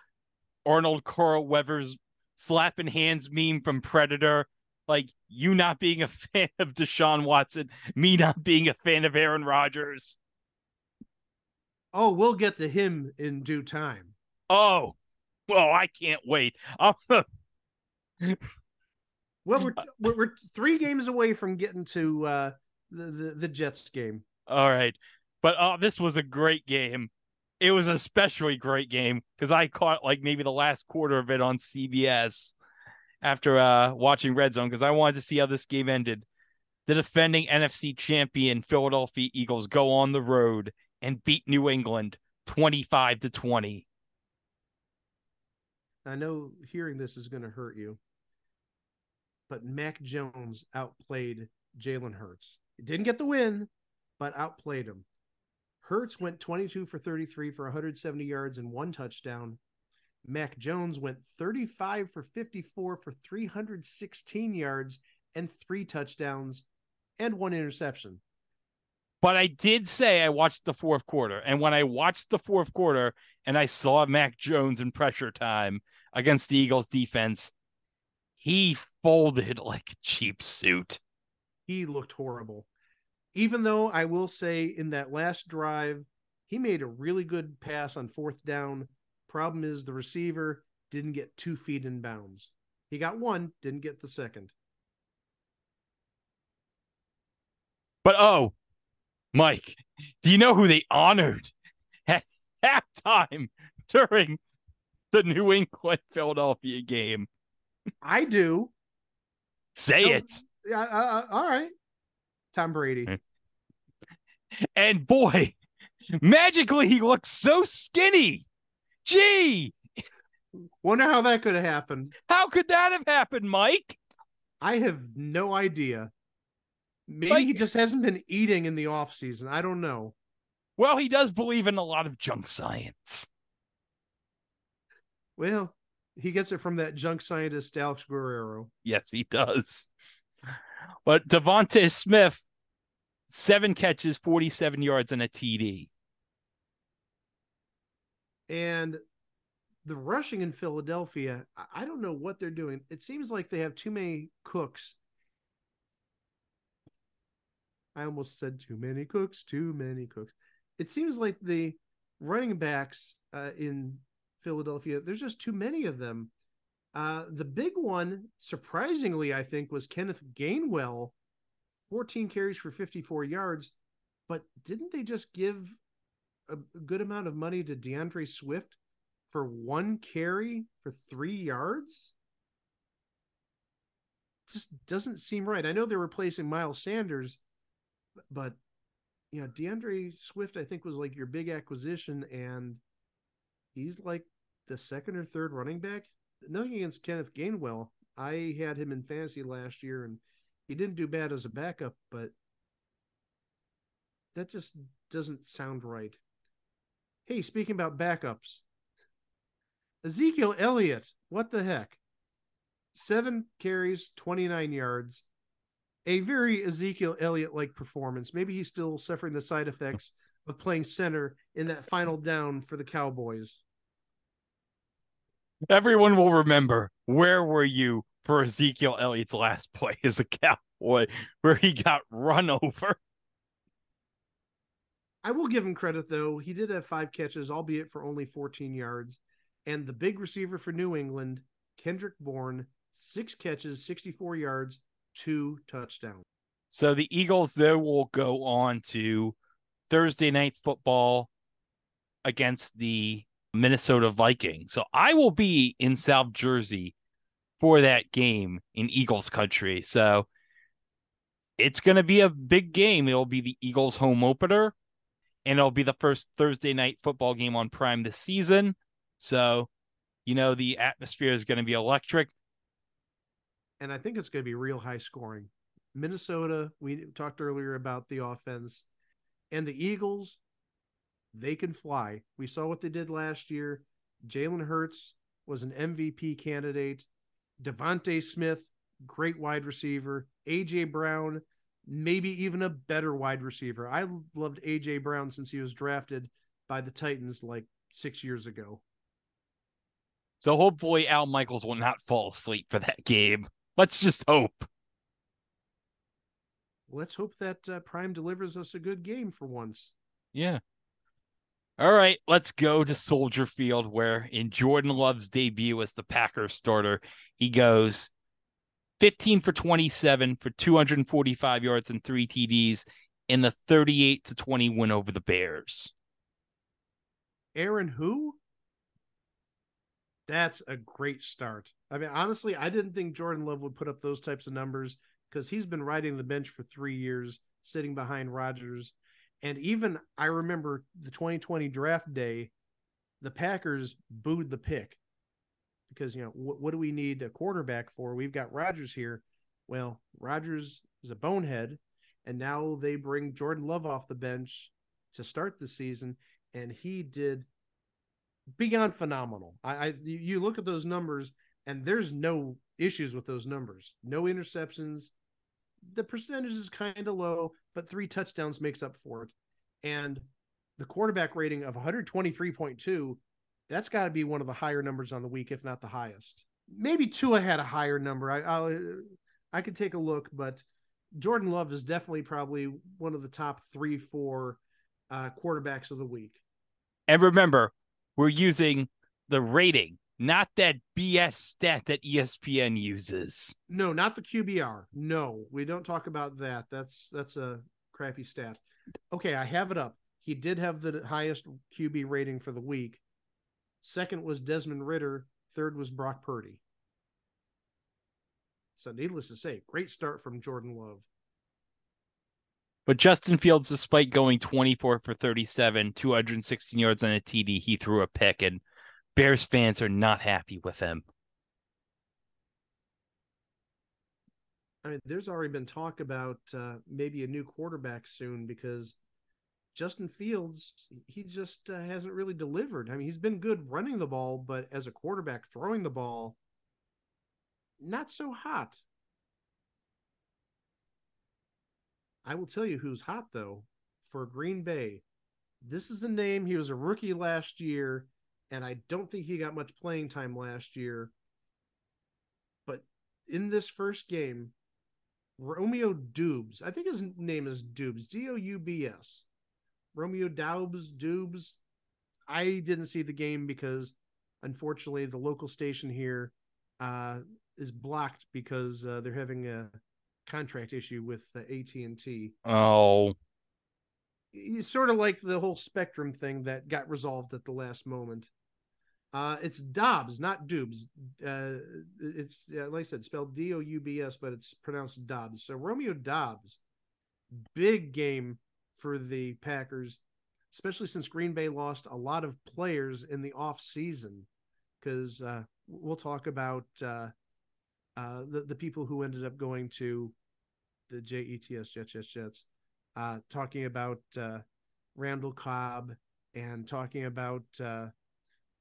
Arnold Korlweber's slapping hands meme from Predator. Like, you not being a fan of Deshaun Watson, me not being a fan of Aaron Rodgers. Oh, we'll get to him in due time. Oh, well, I can't wait. Well, we're 3 games away from getting to the Jets game. All right. But this was a great game. It was an especially great game because I caught like maybe the last quarter of it on CBS after watching Red Zone because I wanted to see how this game ended. The defending NFC champion Philadelphia Eagles go on the road and beat New England 25-20. I know hearing this is going to hurt you, but Mac Jones outplayed Jalen Hurts. He didn't get the win, but outplayed him. Hurts went 22 for 33 for 170 yards and 1 touchdown. Mac Jones went 35 for 54 for 316 yards and 3 touchdowns and 1 interception. But I did say I watched the fourth quarter. And when I watched the fourth quarter and I saw Mac Jones in pressure time against the Eagles defense, he folded like a cheap suit. He looked horrible. Even though I will say in that last drive, he made a really good pass on 4th down. Problem is the receiver didn't get 2 feet in bounds. He got 1, didn't get the 2nd. But oh, Mike, do you know who they honored at halftime during the New England-Philadelphia game? I do. Say it. All right. Tom Brady. And boy, magically he looks so skinny. Gee. Wonder how that could have happened. How could that have happened, Mike? I have no idea. Maybe he just hasn't been eating in the off season. I don't know. Well, he does believe in a lot of junk science. Well, he gets it from that junk scientist, Alex Guerrero. Yes, he does. But Devontae Smith, 7 catches, 47 yards, and a TD. And the rushing in Philadelphia, I don't know what they're doing. It seems like they have too many cooks. I almost said too many cooks. It seems like the running backs in Philadelphia, there's just too many of them. The big one, surprisingly, I think, was Kenneth Gainwell, 14 carries for 54 yards. But didn't they just give a good amount of money to DeAndre Swift for 1 carry for 3 yards? It just doesn't seem right. I know they're replacing Miles Sanders, but you know, DeAndre Swift, I think, was like your big acquisition, and he's like the 2nd or 3rd running back. Nothing against Kenneth Gainwell. I had him in fantasy last year, and he didn't do bad as a backup, but that just doesn't sound right. Hey, speaking about backups, Ezekiel Elliott, what the heck? 7 carries, 29 yards. A very Ezekiel Elliott-like performance. Maybe he's still suffering the side effects of playing center in that final down for the Cowboys. Everyone will remember, where were you for Ezekiel Elliott's last play as a Cowboy, where he got run over? I will give him credit, though. He did have 5 catches, albeit for only 14 yards. And the big receiver for New England, Kendrick Bourne, 6 catches, 64 yards, 2 touchdowns. So the Eagles, though, will go on to Thursday Night Football against the Minnesota Vikings. So I will be in South Jersey for that game in Eagles country. So it's going to be a big game. It'll be the Eagles home opener, and it'll be the first Thursday Night Football game on Prime this season. So, you know, the atmosphere is going to be electric. And I think it's going to be real high scoring. Minnesota, we talked earlier about the offense, and the Eagles, they can fly. We saw what they did last year. Jalen Hurts was an MVP candidate. Devontae Smith, great wide receiver. A.J. Brown, maybe even a better wide receiver. I loved A.J. Brown since he was drafted by the Titans like 6 years ago. So hopefully Al Michaels will not fall asleep for that game. Let's just hope. Let's hope that Prime delivers us a good game for once. Yeah. All right, let's go to Soldier Field, where in Jordan Love's debut as the Packers starter, he goes 15 for 27 for 245 yards and 3 TDs in the 38-20 win over the Bears. Aaron who? That's a great start. I mean, honestly, I didn't think Jordan Love would put up those types of numbers because he's been riding the bench for 3 years, sitting behind Rodgers. And even I remember the 2020 draft day, the Packers booed the pick because, you know, what do we need a quarterback for? We've got Rodgers here. Well, Rodgers is a bonehead, and now they bring Jordan Love off the bench to start the season, and he did beyond phenomenal. You look at those numbers, and there's no issues with those numbers. No interceptions. The percentage is kind of low, but 3 touchdowns makes up for it. And the quarterback rating of 123.2, that's got to be one of the higher numbers on the week, if not the highest. Maybe Tua had a higher number. I could take a look, but Jordan Love is definitely probably one of the top 3-4 quarterbacks of the week. And remember, we're using the rating, not that BS stat that ESPN uses. No, not the QBR. No, we don't talk about that. That's a crappy stat. Okay, I have it up. He did have the highest QB rating for the week. Second was Desmond Ritter. Third was Brock Purdy. So needless to say, great start from Jordan Love. But Justin Fields, despite going 24 for 37, 216 yards on a TD, he threw a pick, and Bears fans are not happy with him. I mean, there's already been talk about maybe a new quarterback soon because Justin Fields, he just hasn't really delivered. I mean, he's been good running the ball, but as a quarterback throwing the ball, not so hot. I will tell you who's hot, though, for Green Bay. This is a name. He was a rookie last year, and I don't think he got much playing time last year. But in this first game, Romeo Doubs, I think his name is Doubs, D-O-U-B-S. Romeo Doubs, Doubs. I didn't see the game because, unfortunately, the local station here is blocked because they're having a contract issue with AT&T. Oh. It's sort of like the whole Spectrum thing that got resolved at the last moment. It's Dobbs, not Doubs. It's, like I said, spelled D-O-U-B-S, but it's pronounced Dobbs. So Romeo Doubs, big game for the Packers, especially since Green Bay lost a lot of players in the offseason, because we'll talk about the people who ended up going to the Jets. Talking about Randall Cobb and talking about Alan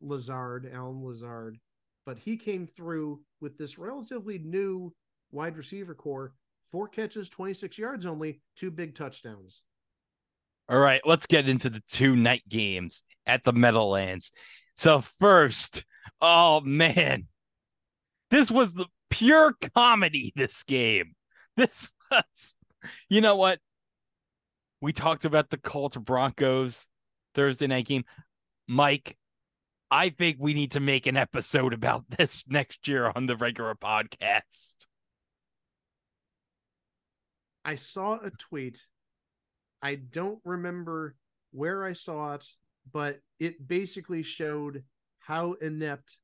Lazard. But he came through with this relatively new wide receiver core, 4 catches, 26 yards only, 2 big touchdowns. All right, let's get into the 2 night games at the Meadowlands. So first, oh man, this was the pure comedy, this game. This was, you know what? We talked about the Colts Broncos Thursday night game. Mike, I think we need to make an episode about this next year on the regular podcast. I saw a tweet. I don't remember where I saw it, but it basically showed how inept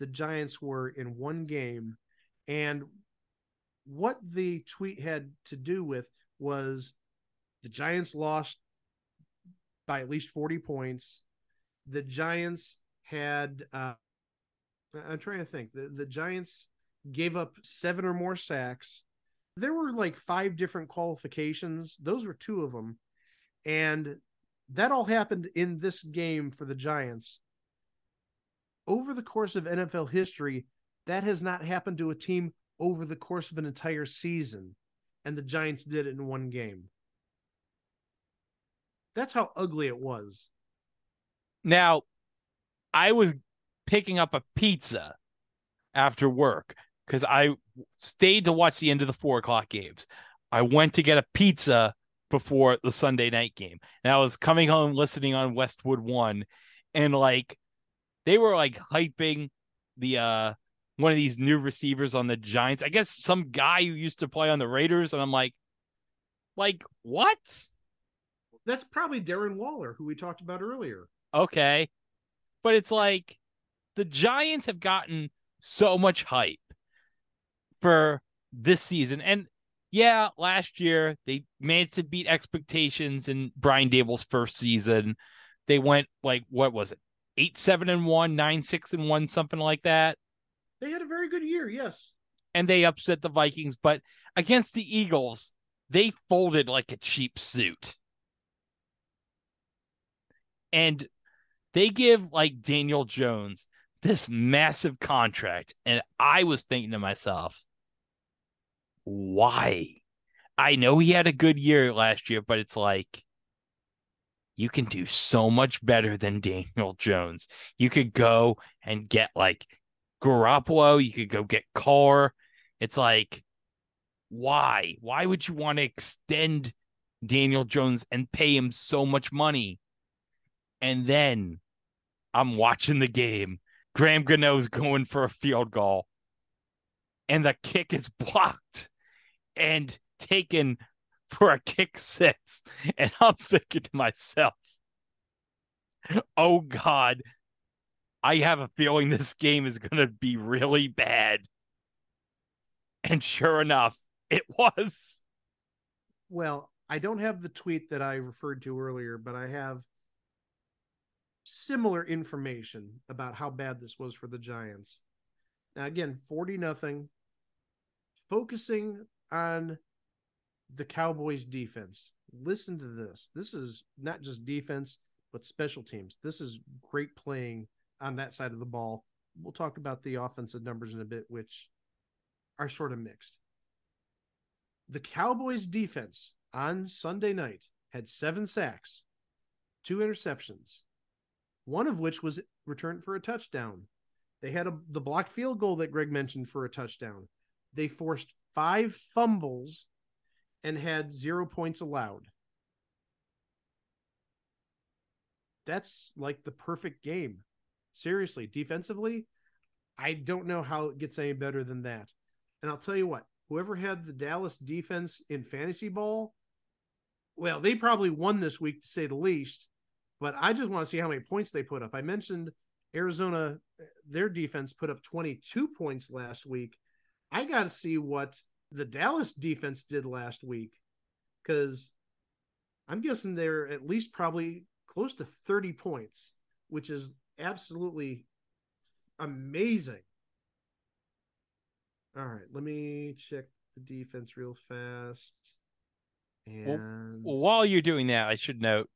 the Giants were in one game. And what the tweet had to do with was the Giants lost by at least 40 points. The Giants had, I'm trying to think, the Giants gave up 7 or more sacks. There were like 5 different qualifications. Those were 2 of them. And that all happened in this game for the Giants. Over the course of NFL history, that has not happened to a team over the course of an entire season. And the Giants did it in one game. That's how ugly it was. Now, I was picking up a pizza after work because I stayed to watch the end of the 4 o'clock games. I went to get a pizza before the Sunday night game. And I was coming home listening on Westwood One, and they were hyping the one of these new receivers on the Giants. I guess some guy who used to play on the Raiders, and I'm like what? That's probably Darren Waller, who we talked about earlier. Okay. But it's the Giants have gotten so much hype for this season. And yeah, last year they managed to beat expectations in Brian Dable's first season. They went 8-7-1, 9-6-1, something like that. They had a very good year, yes. And they upset the Vikings, but against the Eagles, they folded like a cheap suit. And they give Daniel Jones this massive contract. And I was thinking to myself, why? I know he had a good year last year, but it's you can do so much better than Daniel Jones. You could go and get Garoppolo. You could go get Carr. It's why? Why would you want to extend Daniel Jones and pay him so much money? And then I'm watching the game. Graham Gano's going for a field goal, and the kick is blocked and taken for a kick six. And I'm thinking to myself, oh God, I have a feeling this game is going to be really bad. And sure enough, it was. Well, I don't have the tweet that I referred to earlier, but I have similar information about how bad this was for the Giants. Now, again, 40-0, focusing on the Cowboys' defense. Listen to this. This is not just defense, but special teams. This is great playing on that side of the ball. We'll talk about the offensive numbers in a bit, which are sort of mixed. The Cowboys' defense on Sunday night had 7 sacks, 2 interceptions, one of which was returned for a touchdown. They had the blocked field goal that Greg mentioned for a touchdown. They forced 5 fumbles and had 0 points allowed. That's the perfect game. Seriously, defensively, I don't know how it gets any better than that. And I'll tell you what, whoever had the Dallas defense in fantasy ball, well, they probably won this week, to say the least, but I just want to see how many points they put up. I mentioned Arizona, their defense put up 22 points last week. I got to see what the Dallas defense did last week, because I'm guessing they're at least probably close to 30 points, which is absolutely amazing. All right, let me check the defense real fast. And well, while you're doing that, I should note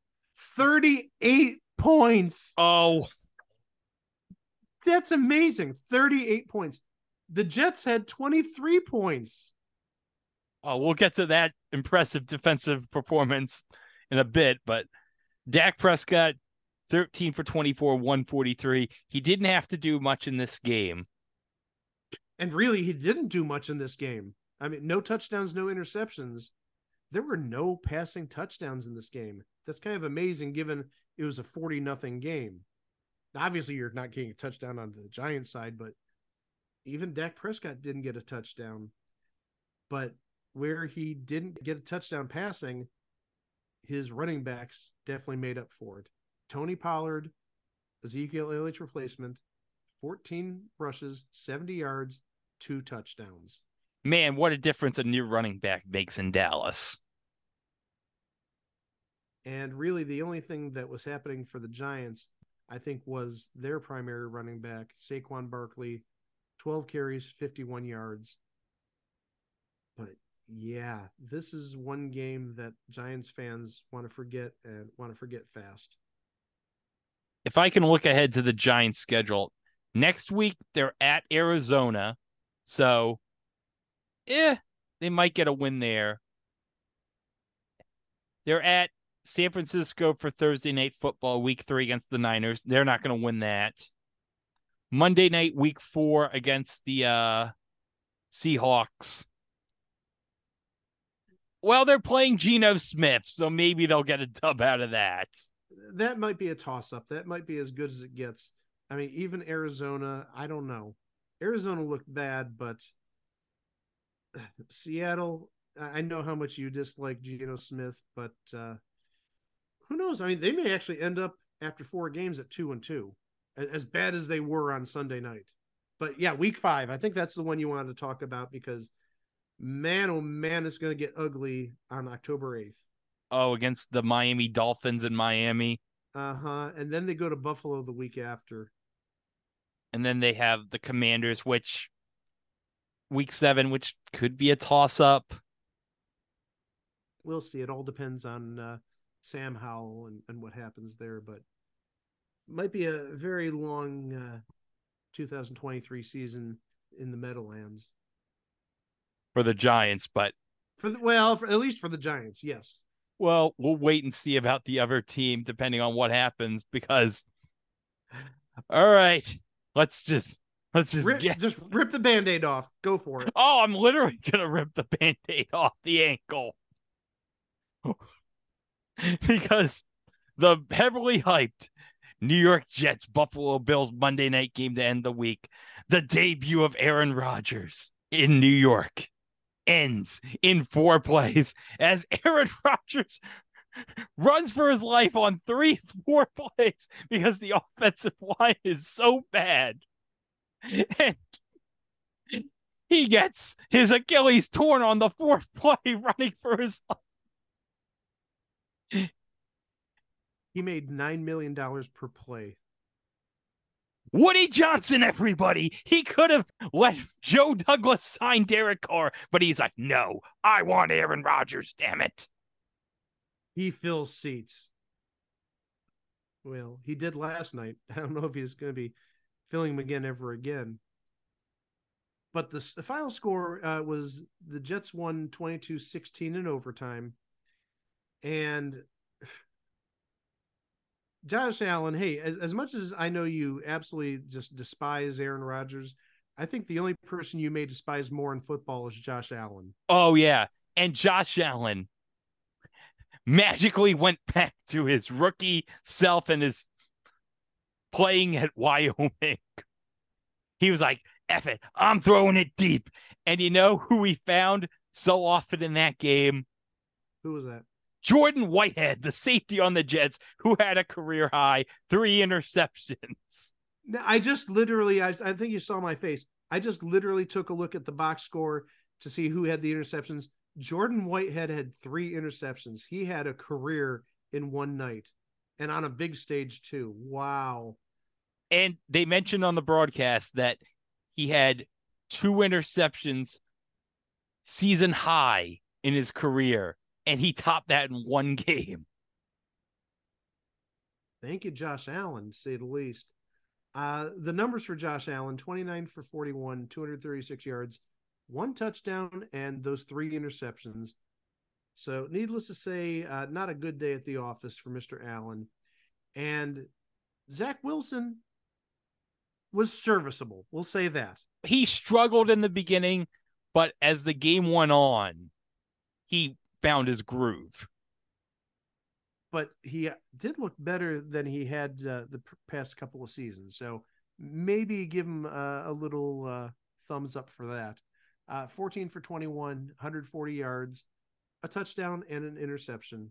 38 points. Oh, that's amazing. 38 points. The Jets had 23 points. Oh, we'll get to that impressive defensive performance in a bit, but Dak Prescott, 13 for 24, 143. He didn't have to do much in this game. And really, he didn't do much in this game. I mean, no touchdowns, no interceptions. There were no passing touchdowns in this game. That's kind of amazing given it was a 40-0 game. Obviously, you're not getting a touchdown on the Giants side, but even Dak Prescott didn't get a touchdown. But where he didn't get a touchdown passing, his running backs definitely made up for it. Tony Pollard, Ezekiel Elliott's replacement, 14 rushes, 70 yards, 2 touchdowns. Man, what a difference a new running back makes in Dallas. And really, the only thing that was happening for the Giants, I think, was their primary running back, Saquon Barkley, 12 carries, 51 yards. But yeah, this is one game that Giants fans want to forget, and want to forget fast. If I can look ahead to the Giants' schedule, next week they're at Arizona, so they might get a win there. They're at San Francisco for Thursday Night Football, Week 3 against the Niners. They're not going to win that. Monday night, Week 4 against the Seahawks. Well, they're playing Geno Smith, so maybe they'll get a dub out of that. That might be a toss-up. That might be as good as it gets. I mean, even Arizona, I don't know. Arizona looked bad, but Seattle, I know how much you dislike Geno Smith, but who knows? I mean, they may actually end up after 4 games at 2-2, as bad as they were on Sunday night. But yeah, Week 5, I think that's the one you wanted to talk about because man, oh man, it's going to get ugly on October 8th. Oh, against the Miami Dolphins in Miami. Uh-huh. And then they go to Buffalo the week after. And then they have the Commanders, which Week 7, which could be a toss-up. We'll see. It all depends on Sam Howell and what happens there, but might be a very long 2023 season in the Meadowlands. For the Giants, but... at least for the Giants, yes. Well, we'll wait and see about the other team, depending on what happens, because... All right, let's just just rip the Band-Aid off. Go for it. Oh, I'm literally going to rip the Band-Aid off the ankle. Because the heavily hyped New York Jets, Buffalo Bills, Monday night game to end the week. The debut of Aaron Rodgers in New York ends in 4 plays as Aaron Rodgers runs for his life on 3-4 plays because the offensive line is so bad. And he gets his Achilles torn on the 4th play running for his life. He made $9 million per play. Woody Johnson, everybody. He could have let Joe Douglas sign Derek Carr, but he's like, no, I want Aaron Rodgers, damn it. He fills seats. Well, he did last night. I don't know if he's going to be filling him again ever again. But the final score was the Jets won 22-16 in overtime. And Josh Allen, hey, as much as I know you absolutely just despise Aaron Rodgers, I think the only person you may despise more in football is Josh Allen. Oh, yeah. And Josh Allen magically went back to his rookie self and is playing at Wyoming. He was like, F it, I'm throwing it deep. And you know who we found so often in that game? Who was that? Jordan Whitehead, the safety on the Jets, who had a career-high 3 interceptions. I just literally, I think you saw my face. I just literally took a look at the box score to see who had the interceptions. Jordan Whitehead had 3 interceptions. He had a career in one night and on a big stage too. Wow. And they mentioned on the broadcast that he had 2 interceptions season high in his career. And he topped that in one game. Thank you, Josh Allen, to say the least. The numbers for Josh Allen, 29 for 41, 236 yards, 1 touchdown, and those 3 interceptions. So needless to say, not a good day at the office for Mr. Allen. And Zach Wilson was serviceable. We'll say that. He struggled in the beginning, but as the game went on, he found his groove. But he did look better than he had the past couple of seasons. So maybe give him a little thumbs up for that. 14 for 21, 140 yards, a touchdown and an interception.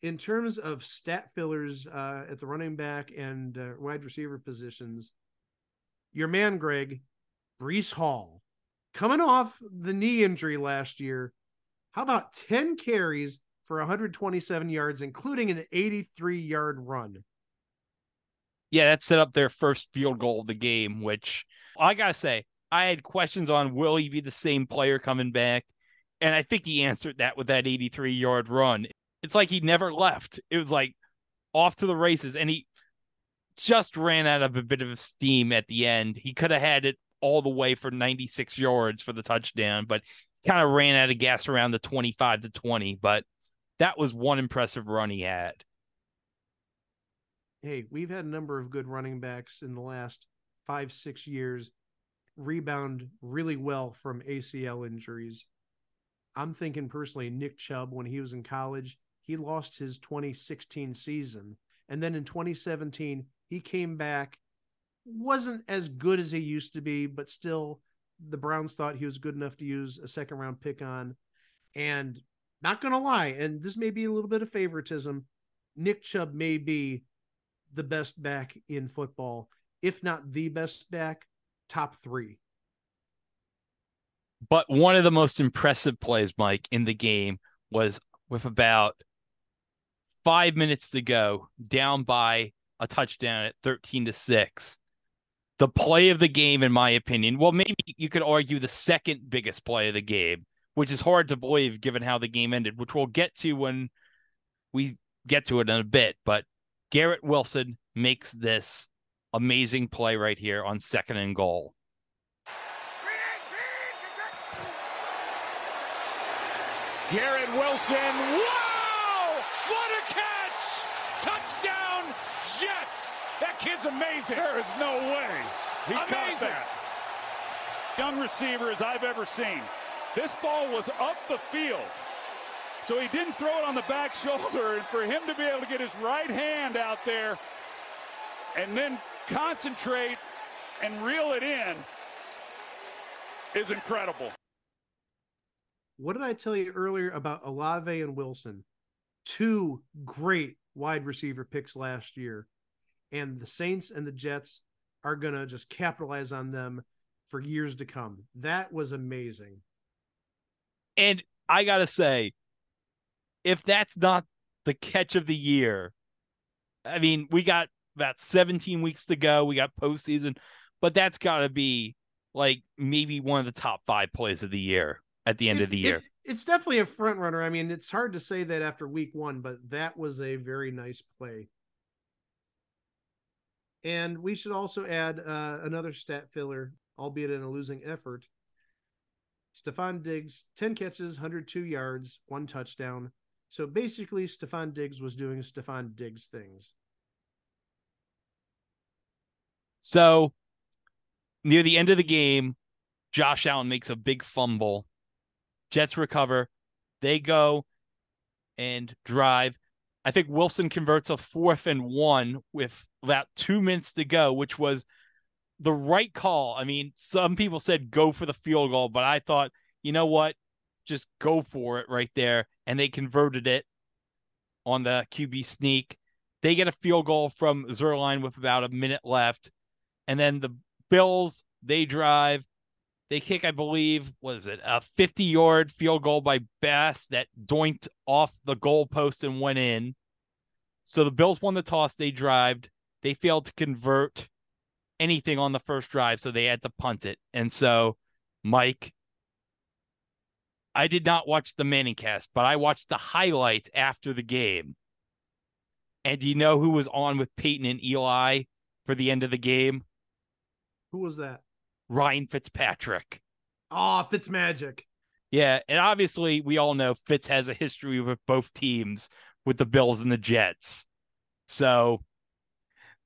In terms of stat fillers at the running back and wide receiver positions, your man, Greg, Breece Hall, coming off the knee injury last year. How about 10 carries for 127 yards, including an 83-yard run? Yeah, that set up their first field goal of the game, which I got to say, I had questions on will he be the same player coming back? And I think he answered that with that 83-yard run. It's like he never left. It was like off to the races, and he just ran out of a bit of steam at the end. He could have had it all the way for 96 yards for the touchdown, but kind of ran out of gas around the 25 to 20, but That was one impressive run he had. Hey, we've had a number of good running backs in the last 5-6 years rebound really well from ACL injuries. I'm thinking personally, Nick Chubb, when he was in college, he lost his 2016 season. And then in 2017, he came back, wasn't as good as he used to be, but still the Browns thought he was good enough to use a second round pick on. And not going to lie, and this may be a little bit of favoritism, Nick Chubb may be the best back in football, if not the best back, top three. But one of the most impressive plays, Mike, in the game was with about 5 minutes to go, down by a touchdown at 13-6. The play of the game, in my opinion, well, maybe you could argue the second biggest play of the game, which is hard to believe given how the game ended, which we'll get to when we get to it in a bit. But Garrett Wilson makes this amazing play right here on 2nd and goal. Garrett Wilson, wow! What a catch! Touchdown, Jets! That kid's amazing. There is no way he caught that. Young receiver as I've ever seen. This ball was up the field, so he didn't throw it on the back shoulder. And for him to be able to get his right hand out there and then concentrate and reel it in is incredible. What did I tell you earlier about Olave and Wilson? Two great wide receiver picks last year. And the Saints and the Jets are going to just capitalize on them for years to come. That was amazing. And I got to say, if that's not the catch of the year, I mean, we got about 17 weeks to go. We got postseason, but that's got to be like maybe one of the top 5 plays of the year. At the end of the year, it's definitely a front runner. I mean, it's hard to say that after week 1, but that was a very nice play. And we should also add another stat filler, albeit in a losing effort. Stephon Diggs, 10 catches, 102 yards, 1 touchdown. So basically, Stephon Diggs was doing Stephon Diggs things. So near the end of the game, Josh Allen makes a big fumble. Jets recover. They go and drive. I think Wilson converts a 4th and 1 with about 2 minutes to go, which was the right call. I mean, some people said go for the field goal, but I thought, you know what? Just go for it right there. And they converted it on the QB sneak. They get a field goal from Zerline with about a minute left. And then the Bills, they drive. They kick, I believe, what is it, a 50-yard field goal by Bass that doinked off the goalpost and went in. So the Bills won the toss. They drived. They failed to convert anything on the first drive, so they had to punt it. And so, Mike, I did not watch the Manning Cast, but I watched the highlights after the game. And do you know who was on with Peyton and Eli for the end of the game? Who was that? Ryan Fitzpatrick. Oh, Fitzmagic. Yeah, and obviously we all know Fitz has a history with both teams, with the Bills and the Jets. So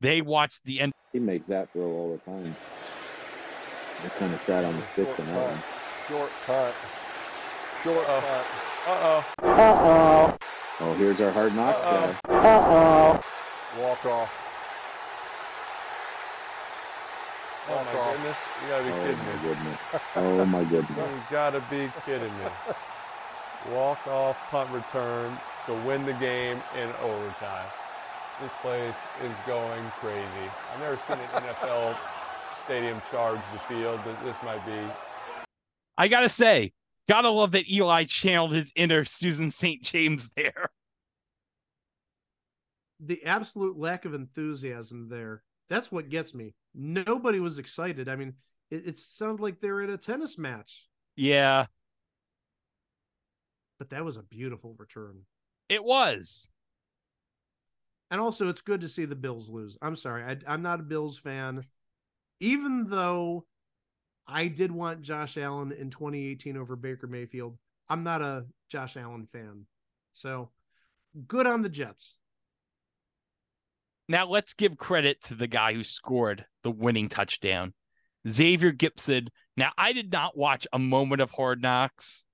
they watched the end. He makes that throw all the time. They kind of sat on the sticks on that one. Short cut. Short cut. Uh-oh. Uh-oh. Oh, here's our Hard Knocks guy. Uh-oh. Walk off. Oh, my goodness. You got to be kidding me. Goodness. Oh, my goodness. You got to be kidding me. Walk-off punt return to win the game in overtime. This place is going crazy. I've never seen an NFL stadium charge the field, but this might be. I got to say, got to love that Eli channeled his inner Susan St. James there. The absolute lack of enthusiasm there. That's what gets me. Nobody was excited. I mean, it sounded like they were in a tennis match. Yeah. But that was a beautiful return. It was. And also, it's good to see the Bills lose. I'm sorry. I'm not a Bills fan. Even though I did want Josh Allen in 2018 over Baker Mayfield, I'm not a Josh Allen fan. So good on the Jets. Now let's give credit to the guy who scored the winning touchdown, Xavier Gibson. Now, I did not watch a moment of Hard Knocks,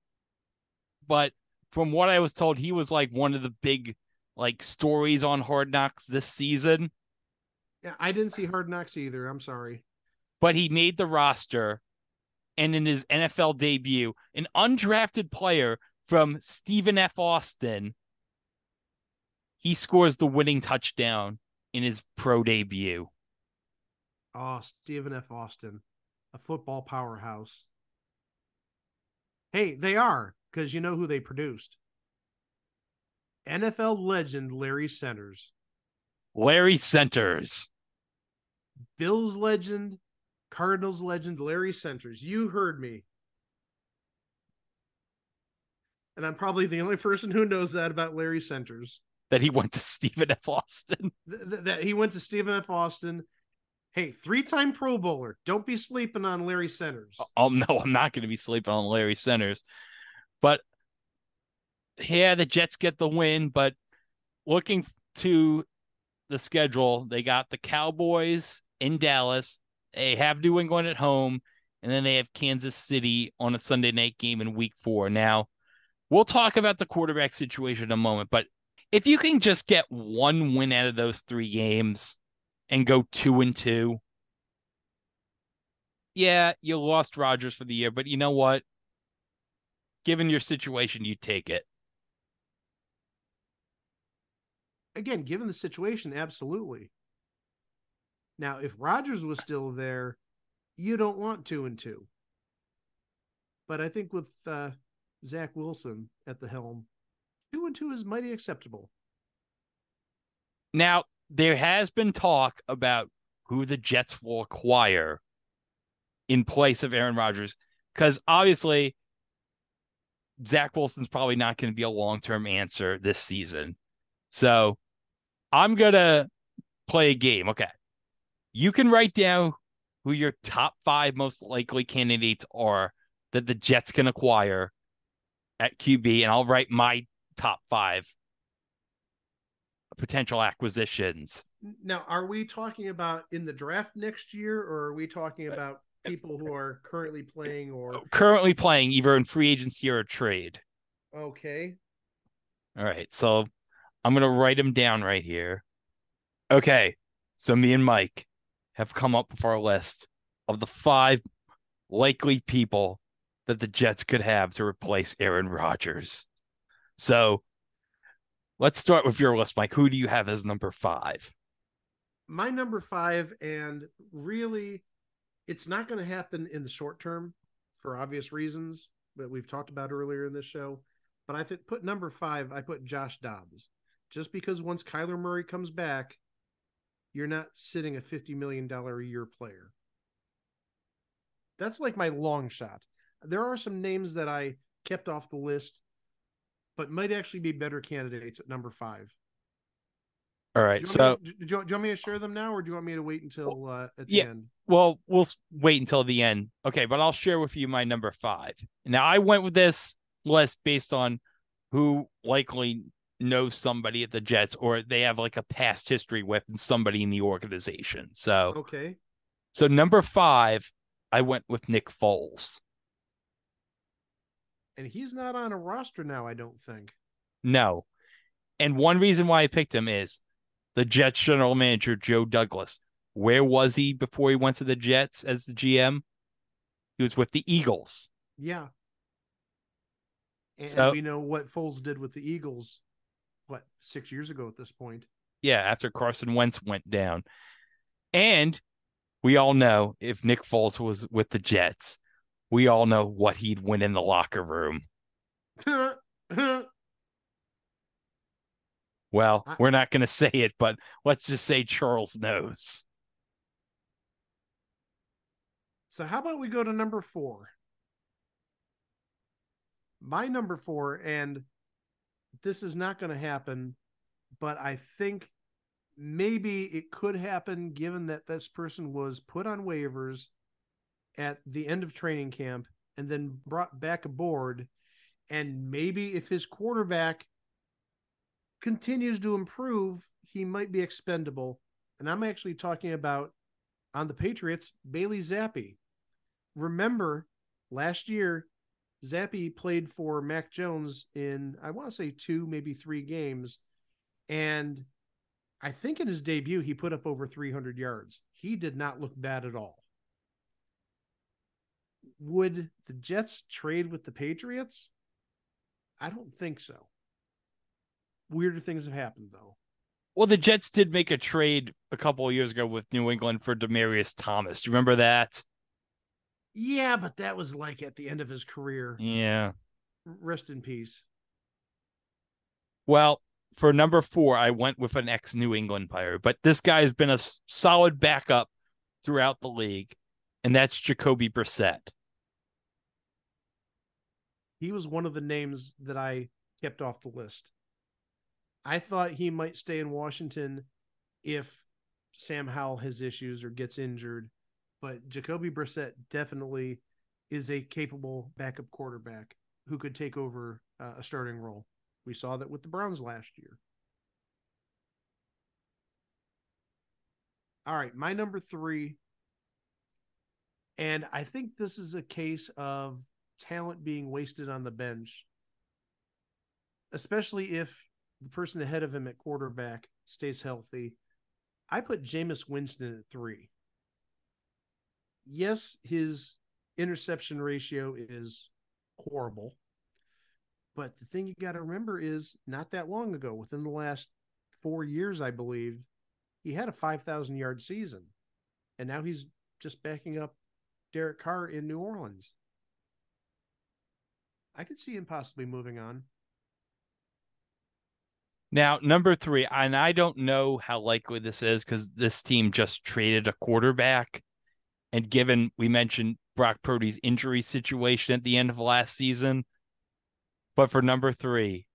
but from what I was told, he was like one of the big like stories on Hard Knocks this season. Yeah, I didn't see Hard Knocks either. I'm sorry. But he made the roster, and in his NFL debut, an undrafted player from Stephen F. Austin, he scores the winning touchdown in his pro debut. Oh, Stephen F. Austin, a football powerhouse. Hey, they are, because you know who they produced. NFL legend Larry Centers. Larry Centers. Bills legend, Cardinals legend Larry Centers. You heard me. And I'm probably the only person who knows that about Larry Centers. That he went to Stephen F. Austin. That he went to Stephen F. Austin. Hey, three-time Pro Bowler. Don't be sleeping on Larry Centers. Oh, no, I'm not going to be sleeping on Larry Centers. But, yeah, the Jets get the win. But looking to the schedule, they got the Cowboys in Dallas. They have New England at home. And then they have Kansas City on a Sunday night game in Week 4. Now, we'll talk about the quarterback situation in a moment, but if you can just get one win out of those three games and go 2-2, yeah, you lost Rodgers for the year, but you know what? Given your situation, you take it. Again, given the situation, absolutely. Now, if Rodgers was still there, you don't want 2-2. But I think with Zach Wilson at the helm, 2-2 is mighty acceptable. Now, there has been talk about who the Jets will acquire in place of Aaron Rodgers, because obviously Zach Wilson's probably not going to be a long-term answer this season. So I'm going to play a game. Okay. You can write down who your top 5 most likely candidates are that the Jets can acquire at QB, and I'll write my top 5 potential acquisitions. Now, are we talking about in the draft next year, or are we talking about people who are currently playing or currently playing either in free agency or a trade? Okay. All right. So I'm going to write them down right here. Okay. So me and Mike have come up with our list of the 5 likely people that the Jets could have to replace Aaron Rodgers. So let's start with your list, Mike. Who do you have as number 5? My number 5, and really it's not going to happen in the short term for obvious reasons that we've talked about earlier in this show, but I think put number 5, I put Josh Dobbs, just because once Kyler Murray comes back, you're not sitting a $50 million a year player. That's like my long shot. There are some names that I kept off the list, but might actually be better candidates at number 5. All right. So do you want me to share them now, or do you want me to wait until the end? Well, we'll wait until the end. Okay. But I'll share with you my number 5. Now, I went with this list based on who likely knows somebody at the Jets, or they have like a past history with somebody in the organization. So, okay. So number 5, I went with Nick Foles. And he's not on a roster now, I don't think. No. And one reason why I picked him is the Jets general manager, Joe Douglas. Where was he before he went to the Jets as the GM? He was with the Eagles. Yeah. And so, we know what Foles did with the Eagles, 6 years ago at this point? Yeah, after Carson Wentz went down. And we all know if Nick Foles was with the Jets, we all know what he'd win in the locker room. Well, we're not going to say it, but let's just say Charles knows. So how about we go to number 4? My number 4, and this is not going to happen, but I think maybe it could happen given that this person was put on waivers at the end of training camp and then brought back aboard. And maybe if his quarterback continues to improve, he might be expendable. And I'm actually talking about, on the Patriots, Bailey Zappi. Remember, last year, Zappi played for Mac Jones in, I want to say 2, maybe 3 games. And I think in his debut, he put up over 300 yards. He did not look bad at all. Would the Jets trade with the Patriots? I don't think so. Weirder things have happened, though. Well, the Jets did make a trade a couple of years ago with New England for Demaryius Thomas. Do you remember that? Yeah, but that was like at the end of his career. Yeah. Rest in peace. Well, for number 4, I went with an ex-New England player, but this guy has been a solid backup throughout the league, and that's Jacoby Brissett. He was one of the names that I kept off the list. I thought he might stay in Washington if Sam Howell has issues or gets injured, but Jacoby Brissett definitely is a capable backup quarterback who could take over a starting role. We saw that with the Browns last year. All right, my number 3, and I think this is a case of talent being wasted on the bench, especially if the person ahead of him at quarterback stays healthy. I put Jameis Winston at 3. Yes, his interception ratio is horrible, but the thing you got to remember is not that long ago, within the last 4 years, I believe, he had a 5,000 yard season, and now he's just backing up Derek Carr in New Orleans. I could see him possibly moving on. Now, number 3, and I don't know how likely this is because this team just traded a quarterback. And given we mentioned Brock Purdy's injury situation at the end of last season, but for number 3,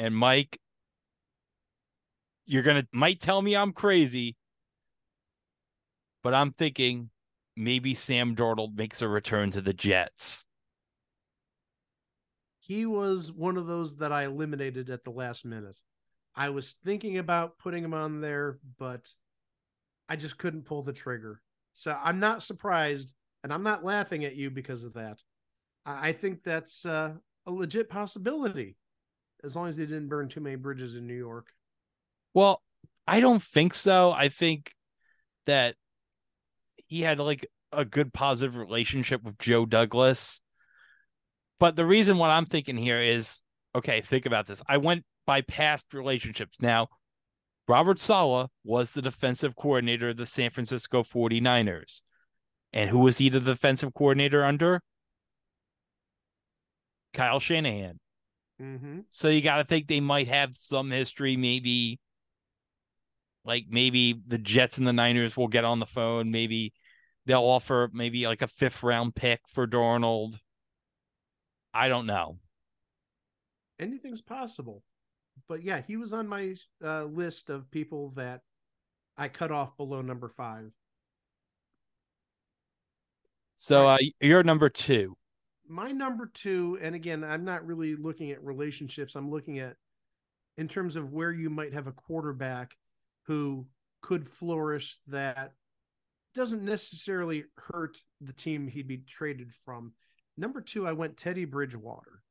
and Mike, you're going to might tell me I'm crazy, but I'm thinking maybe Sam Darnold makes a return to the Jets. He was one of those that I eliminated at the last minute. I was thinking about putting him on there, but I just couldn't pull the trigger. So I'm not surprised, and I'm not laughing at you because of that. I think that's a legit possibility, as long as they didn't burn too many bridges in New York. Well, I don't think so. I think that he had like a good positive relationship with Joe Douglas. But the reason what I'm thinking here is, okay, think about this. I went by past relationships. Now, Robert Saleh was the defensive coordinator of the San Francisco 49ers. And who was he the defensive coordinator under? Kyle Shanahan. Mm-hmm. So you got to think they might have some history. Maybe the Jets and the Niners will get on the phone. Maybe they'll offer like a 5th round pick for Darnold. I don't know. Anything's possible. But yeah, he was on my list of people that I cut off below number 5. So you're number 2. My number 2, and again, I'm not really looking at relationships. I'm looking at in terms of where you might have a quarterback who could flourish that doesn't necessarily hurt the team he'd be traded from. Number 2, I went Teddy Bridgewater,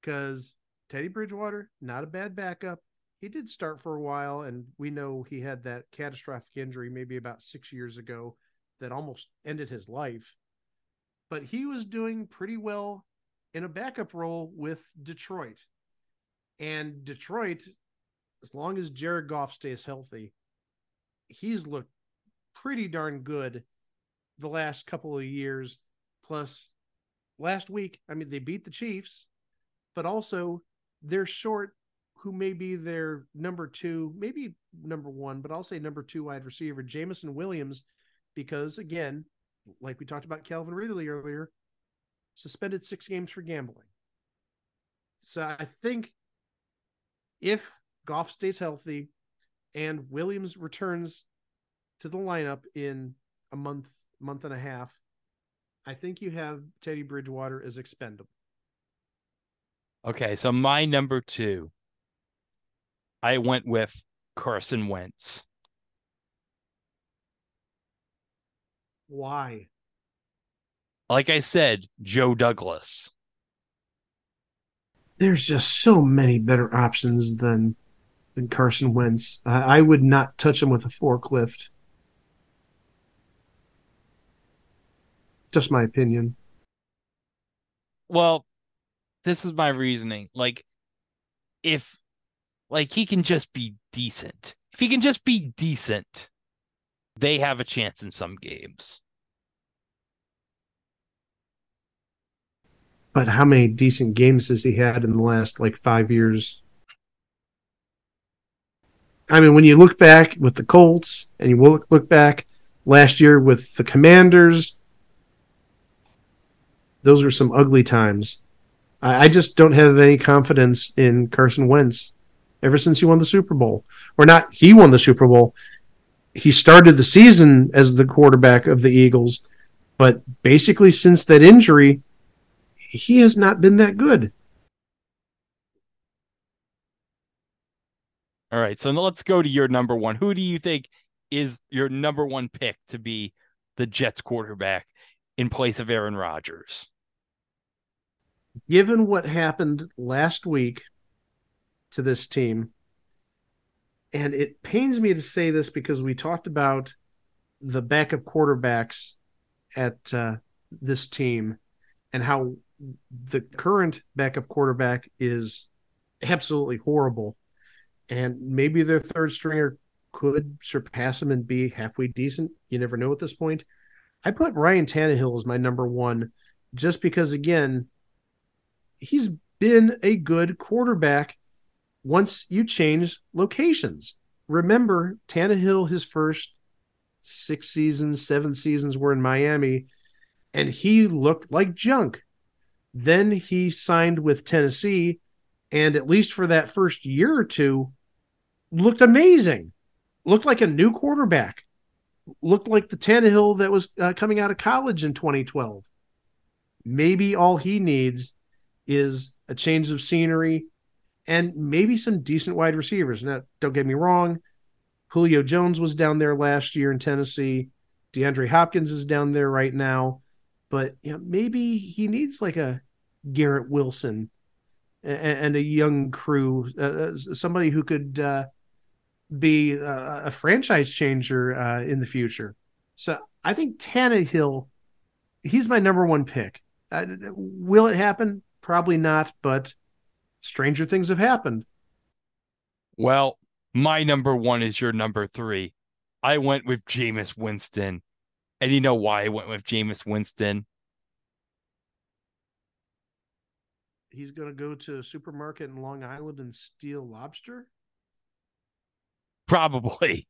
because Teddy Bridgewater, not a bad backup. He did start for a while, and we know he had that catastrophic injury maybe about 6 years ago that almost ended his life. But he was doing pretty well in a backup role with Detroit. And Detroit, as long as Jared Goff stays healthy, he's looked pretty darn good the last couple of years. Plus, last week, they beat the Chiefs, but also they're short who may be their number 2, maybe number 1, but I'll say number 2 wide receiver, Jamison Williams, because again, like we talked about Calvin Ridley earlier, suspended 6 games for gambling. So I think if Goff stays healthy and Williams returns to the lineup in a month, month and a half, I think you have Teddy Bridgewater as expendable. Okay, so my number 2 I went with Carson Wentz. Why? Like I said, Joe Douglas. There's just so many better options than Carson Wentz. I would not touch him with a forklift. Just my opinion. Well, this is my reasoning. If he can just be decent. If he can just be decent, they have a chance in some games. But how many decent games has he had in the last 5 years? I mean, when you look back with the Colts and you look back last year with the Commanders, those were some ugly times. I just don't have any confidence in Carson Wentz ever since he won the Super Bowl. Or not, he won the Super Bowl. He started the season as the quarterback of the Eagles, but basically since that injury, he has not been that good. All right, so let's go to your number one. Who do you think is your number one pick to be the Jets quarterback in place of Aaron Rodgers? Given what happened last week to this team, and it pains me to say this because we talked about the backup quarterbacks at this team and how the current backup quarterback is absolutely horrible. And maybe their third stringer could surpass him and be halfway decent. You never know at this point. I put Ryan Tannehill as my number one just because, again, he's been a good quarterback once you change locations. Remember, Tannehill, his first 6 seasons, 7 seasons were in Miami, and he looked like junk. Then he signed with Tennessee, and at least for that first year or two, looked amazing. Looked like a new quarterback. Looked like the Tannehill that was coming out of college in 2012. Maybe all he needs is a change of scenery and maybe some decent wide receivers. Now, don't get me wrong. Julio Jones was down there last year in Tennessee. DeAndre Hopkins is down there right now. But maybe he needs a Garrett Wilson and a young crew, somebody who could be a franchise changer in the future. So I think Tannehill, he's my number one pick. Will it happen? Probably not, but stranger things have happened. Well, my number one is your number three. I went with Jameis Winston. And you know why I went with Jameis Winston? He's going to go to a supermarket in Long Island and steal lobster? Probably.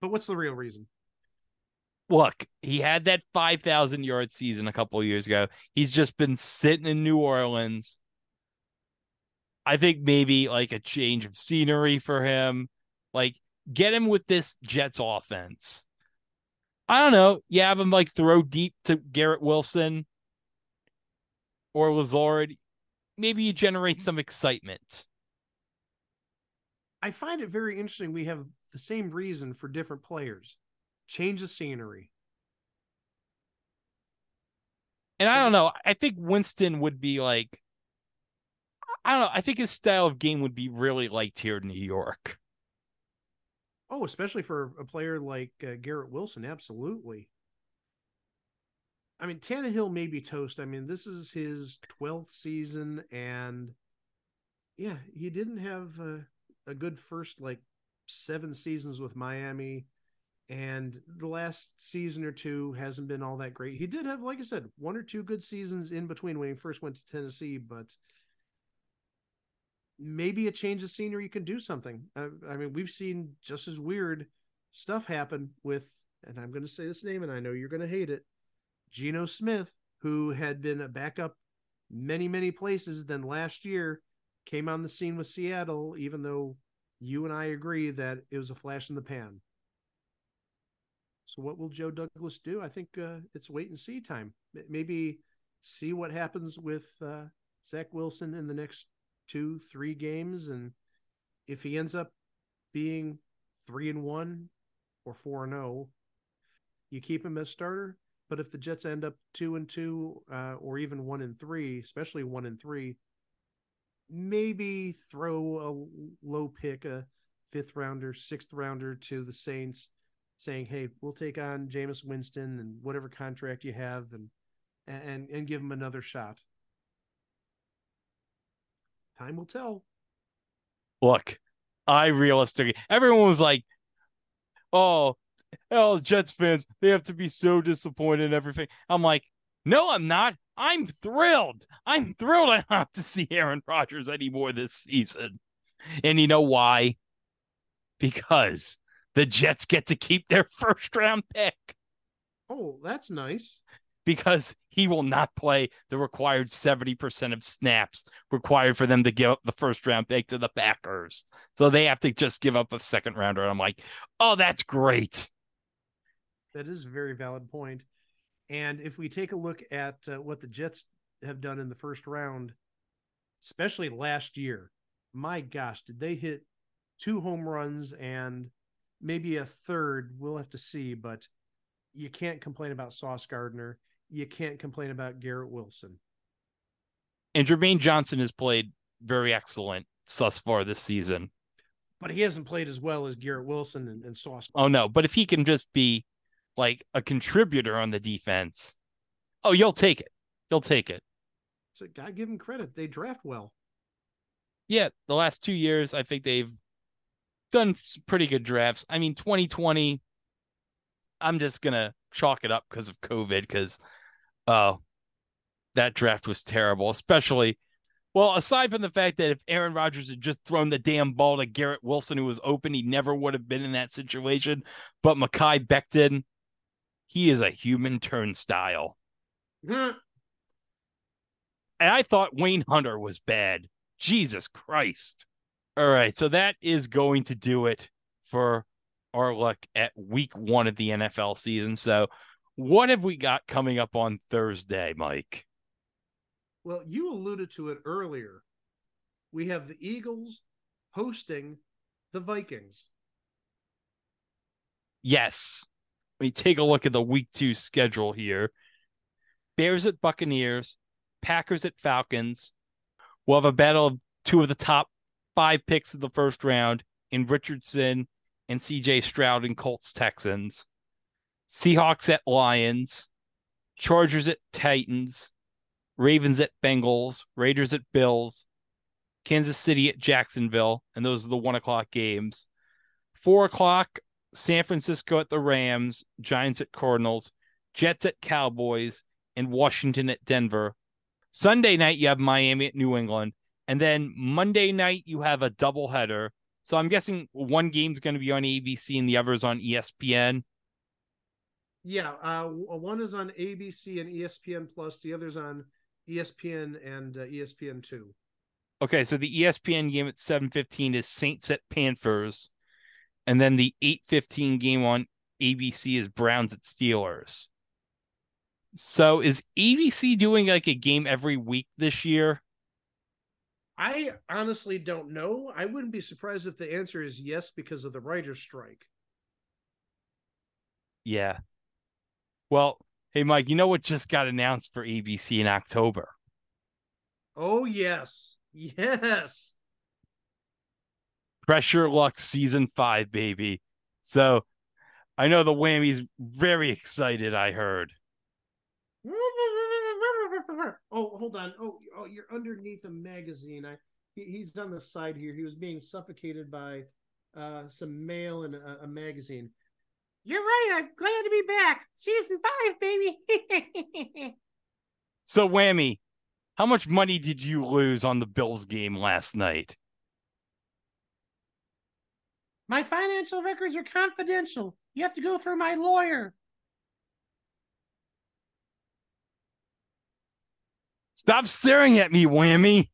But what's the real reason? Look, he had that 5,000-yard season a couple of years ago. He's just been sitting in New Orleans. I think maybe a change of scenery for him. Get him with this Jets offense. I don't know. You have him throw deep to Garrett Wilson or Lazard. Maybe you generate some excitement. I find it very interesting. We have the same reason for different players. Change the scenery. And I don't know. I think Winston would be I don't know. I think his style of game would be really liked here in New York. Oh, especially for a player like Garrett Wilson. Absolutely. I mean, Tannehill may be toast. I mean, this is his 12th season. And yeah, he didn't have a good first 7 seasons with Miami, and the last season or two hasn't been all that great. He did have, like I said, 1 or 2 good seasons in between when he first went to Tennessee, but maybe a change of scenery can do something. I mean, we've seen just as weird stuff happen with, and I'm going to say this name and I know you're going to hate it, Geno Smith, who had been a backup many, many places, then last year came on the scene with Seattle, even though you and I agree that it was a flash in the pan. So what will Joe Douglas do? I think it's wait and see time. Maybe see what happens with Zach Wilson in the next 2-3 games and if he ends up being 3-1 or 4-0, you keep him as starter. But if the Jets end up 2-2 or even 1-3, especially 1-3, maybe throw a low pick, a 5th rounder, 6th rounder to the Saints, saying, hey, we'll take on Jameis Winston and whatever contract you have and give him another shot. Time will tell. Look, I realistically, everyone was like, oh, Jets fans, they have to be so disappointed and everything. I'm like, no, I'm not. I'm thrilled. I'm thrilled I don't have to see Aaron Rodgers anymore this season. And you know why? Because the Jets get to keep their 1st round pick. Oh, that's nice. Because he will not play the required 70% of snaps required for them to give up the 1st round pick to the Packers. So they have to just give up a 2nd rounder. And I'm like, oh, that's great. That is a very valid point. And if we take a look at what the Jets have done in the 1st round, especially last year, my gosh, did they hit 2 home runs and maybe a 3rd? We'll have to see, but you can't complain about Sauce Gardner. You can't complain about Garrett Wilson. And Jermaine Johnson has played very excellent thus far this season. But he hasn't played as well as Garrett Wilson and Sauce Gardner. Oh, no, but if he can just be like a contributor on the defense, oh, you'll take it. You'll take it. So gotta give him credit. They draft well. Yeah, the last 2 years, I think they've done pretty good drafts. I mean, 2020, I'm just going to chalk it up because of COVID, because that draft was terrible, especially, well, aside from the fact that if Aaron Rodgers had just thrown the damn ball to Garrett Wilson, who was open, he never would have been in that situation. But Mekhi Becton, he is a human turnstile. And I thought Wayne Hunter was bad. Jesus Christ. All right, so that is going to do it for our look at week 1 of the NFL season. So what have we got coming up on Thursday, Mike? Well, you alluded to it earlier. We have the Eagles hosting the Vikings. Yes. Let me take a look at the week 2 schedule here. Bears at Buccaneers, Packers at Falcons. We'll have a battle of 2 of the top 5 picks of the 1st round in Richardson and C.J. Stroud and Colts Texans. Seahawks at Lions. Chargers at Titans. Ravens at Bengals. Raiders at Bills. Kansas City at Jacksonville. And those are the 1 o'clock games. 4 o'clock, San Francisco at the Rams. Giants at Cardinals. Jets at Cowboys. And Washington at Denver. Sunday night, you have Miami at New England. And then Monday night, you have a doubleheader. So I'm guessing one game's going to be on ABC and the other's on ESPN. Yeah, one is on ABC and ESPN+, the other's on ESPN and ESPN2. Okay, so the ESPN game at 7:15 is Saints at Panthers, and then the 8:15 game on ABC is Browns at Steelers. So is ABC doing like a game every week this year? I honestly don't know. I wouldn't be surprised if the answer is yes because of the writer's strike. Yeah. Well, hey, Mike, you know what just got announced for ABC in October? Oh, yes. Yes. Pressure Luck Season 5, baby. So I know the Whammy's very excited, I heard. Oh, hold on. Oh, you're underneath a magazine. He's on the side here. He was being suffocated by some mail and a magazine. You're right. I'm glad to be back. Season 5, baby. So, Whammy, how much money did you lose on the Bills game last night? My financial records are confidential. You have to go through my lawyer. Stop staring at me, Whammy.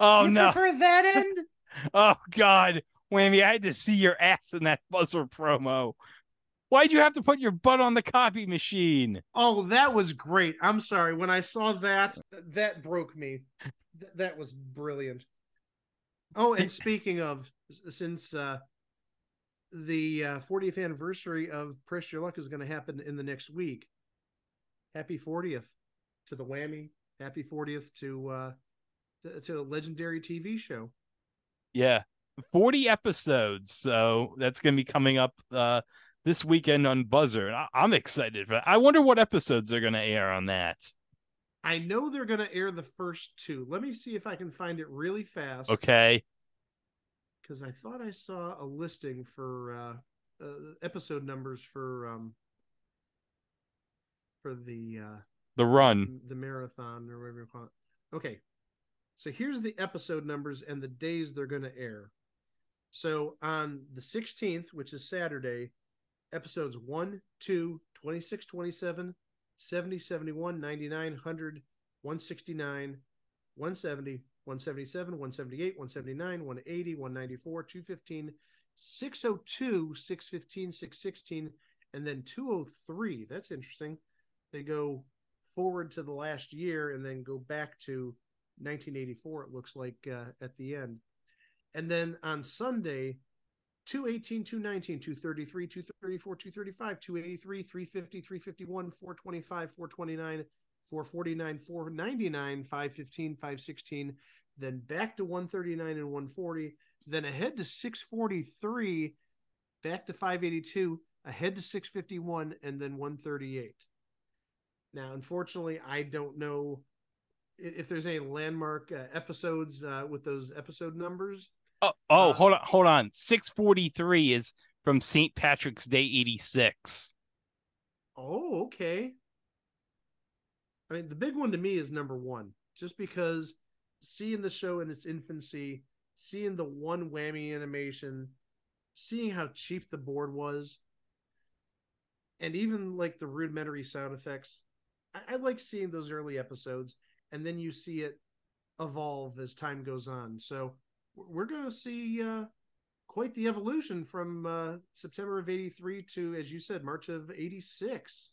Oh, no. For that end? Oh, God. Whammy, I had to see your ass in that buzzer promo. Why'd you have to put your butt on the copy machine? Oh, that was great. I'm sorry. When I saw that, that broke me. That was brilliant. Oh, and speaking of, since the 40th anniversary of Press Your Luck is going to happen in the next week, happy 40th to the whammy. Happy 40th to a legendary TV show. Yeah, 40 episodes. So that's going to be coming up this weekend on Buzzer. I'm excited for that. I wonder what episodes are going to air on that. I know they're going to air the first two. Let me see if I can find it really fast. Okay. Because I thought I saw a listing for episode numbers for the run, the marathon, or whatever you call it. Okay. So here's the episode numbers and the days they're going to air. So on the 16th, which is Saturday, episodes 1, 2, 26, 27, 70, 71, 99, 100, 169, 170, 177, 178, 179, 180, 194, 215, 602, 615, 616, and then 203. That's interesting. They go forward to the last year and then go back to 1984, it looks like, at the end. And then on Sunday, 218, 219, 233, 234, 235, 283, 350, 351, 425, 429, 449, 499, 515, 516, then back to 139 and 140, then ahead to 643, back to 582, ahead to 651, and then 138. Now, unfortunately, I don't know if there's any landmark episodes with those episode numbers. Oh, hold on. 643 is from St. Patrick's Day 86. Oh, okay. I mean, the big one to me is number one, just because seeing the show in its infancy, seeing the one whammy animation, seeing how cheap the board was, and even like the rudimentary sound effects. I like seeing those early episodes, and then you see it evolve as time goes on. So we're going to see quite the evolution from September of 83 to, as you said, March of 86.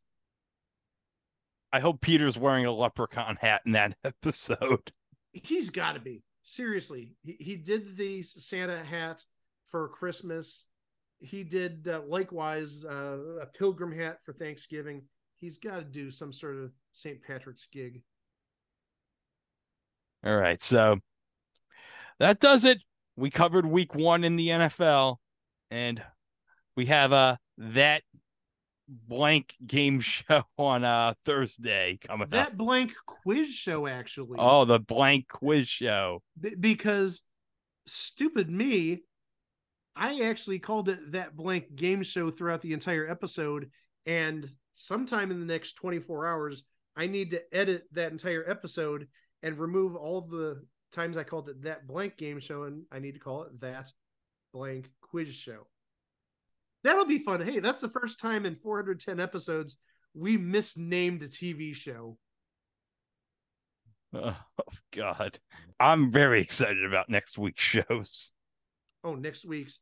I hope Peter's wearing a leprechaun hat in that episode. He's got to be. Seriously. He did the Santa hat for Christmas. He did, likewise, a pilgrim hat for Thanksgiving. He's got to do some sort of St. Patrick's gig. All right, so that does it. We covered week one in the NFL, and we have that blank game show on Thursday coming up. That blank quiz show, actually. Oh, the blank quiz show. Because, stupid me, I actually called it that blank game show throughout the entire episode, and sometime in the next 24 hours, I need to edit that entire episode and remove all the times I called it that blank game show, and I need to call it that blank quiz show. That'll be fun. Hey, that's the first time in 410 episodes we misnamed a TV show. Oh, God. I'm very excited about next week's shows. Oh, next week's,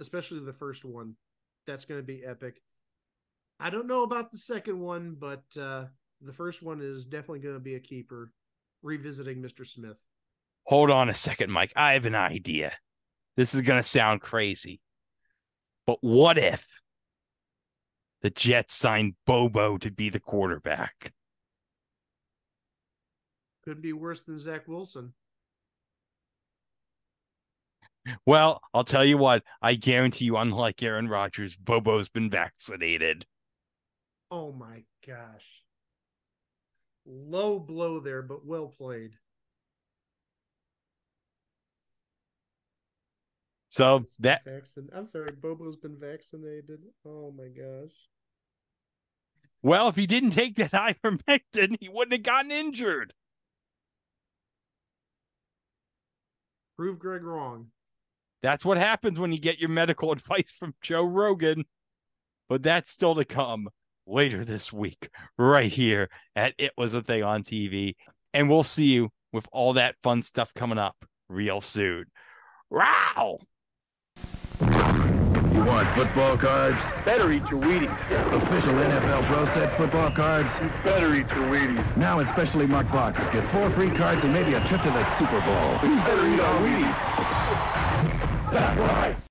especially the first one. That's going to be epic. I don't know about the second one, but the first one is definitely going to be a keeper. Revisiting Mr. Smith. Hold on a second, Mike. I have an idea. This is going to sound crazy, but what if the Jets signed Bobo to be the quarterback? Could be worse than Zach Wilson. Well, I'll tell you what. I guarantee you, unlike Aaron Rodgers, Bobo's been vaccinated. Oh, my gosh. Low blow there, but well played. So that... I'm sorry, Bobo's been vaccinated. Oh, my gosh. Well, if he didn't take that ivermectin, he wouldn't have gotten injured. Prove Greg wrong. That's what happens when you get your medical advice from Joe Rogan. But that's still to come. Later this week, right here at It Was a Thing on TV. And we'll see you with all that fun stuff coming up real soon. Wow! You want football cards? Better eat your Wheaties. Official NFL Pro Set football cards? You better eat your Wheaties. Now in specially marked boxes, get 4 free cards and maybe a trip to the Super Bowl. You better eat our Wheaties. That's right.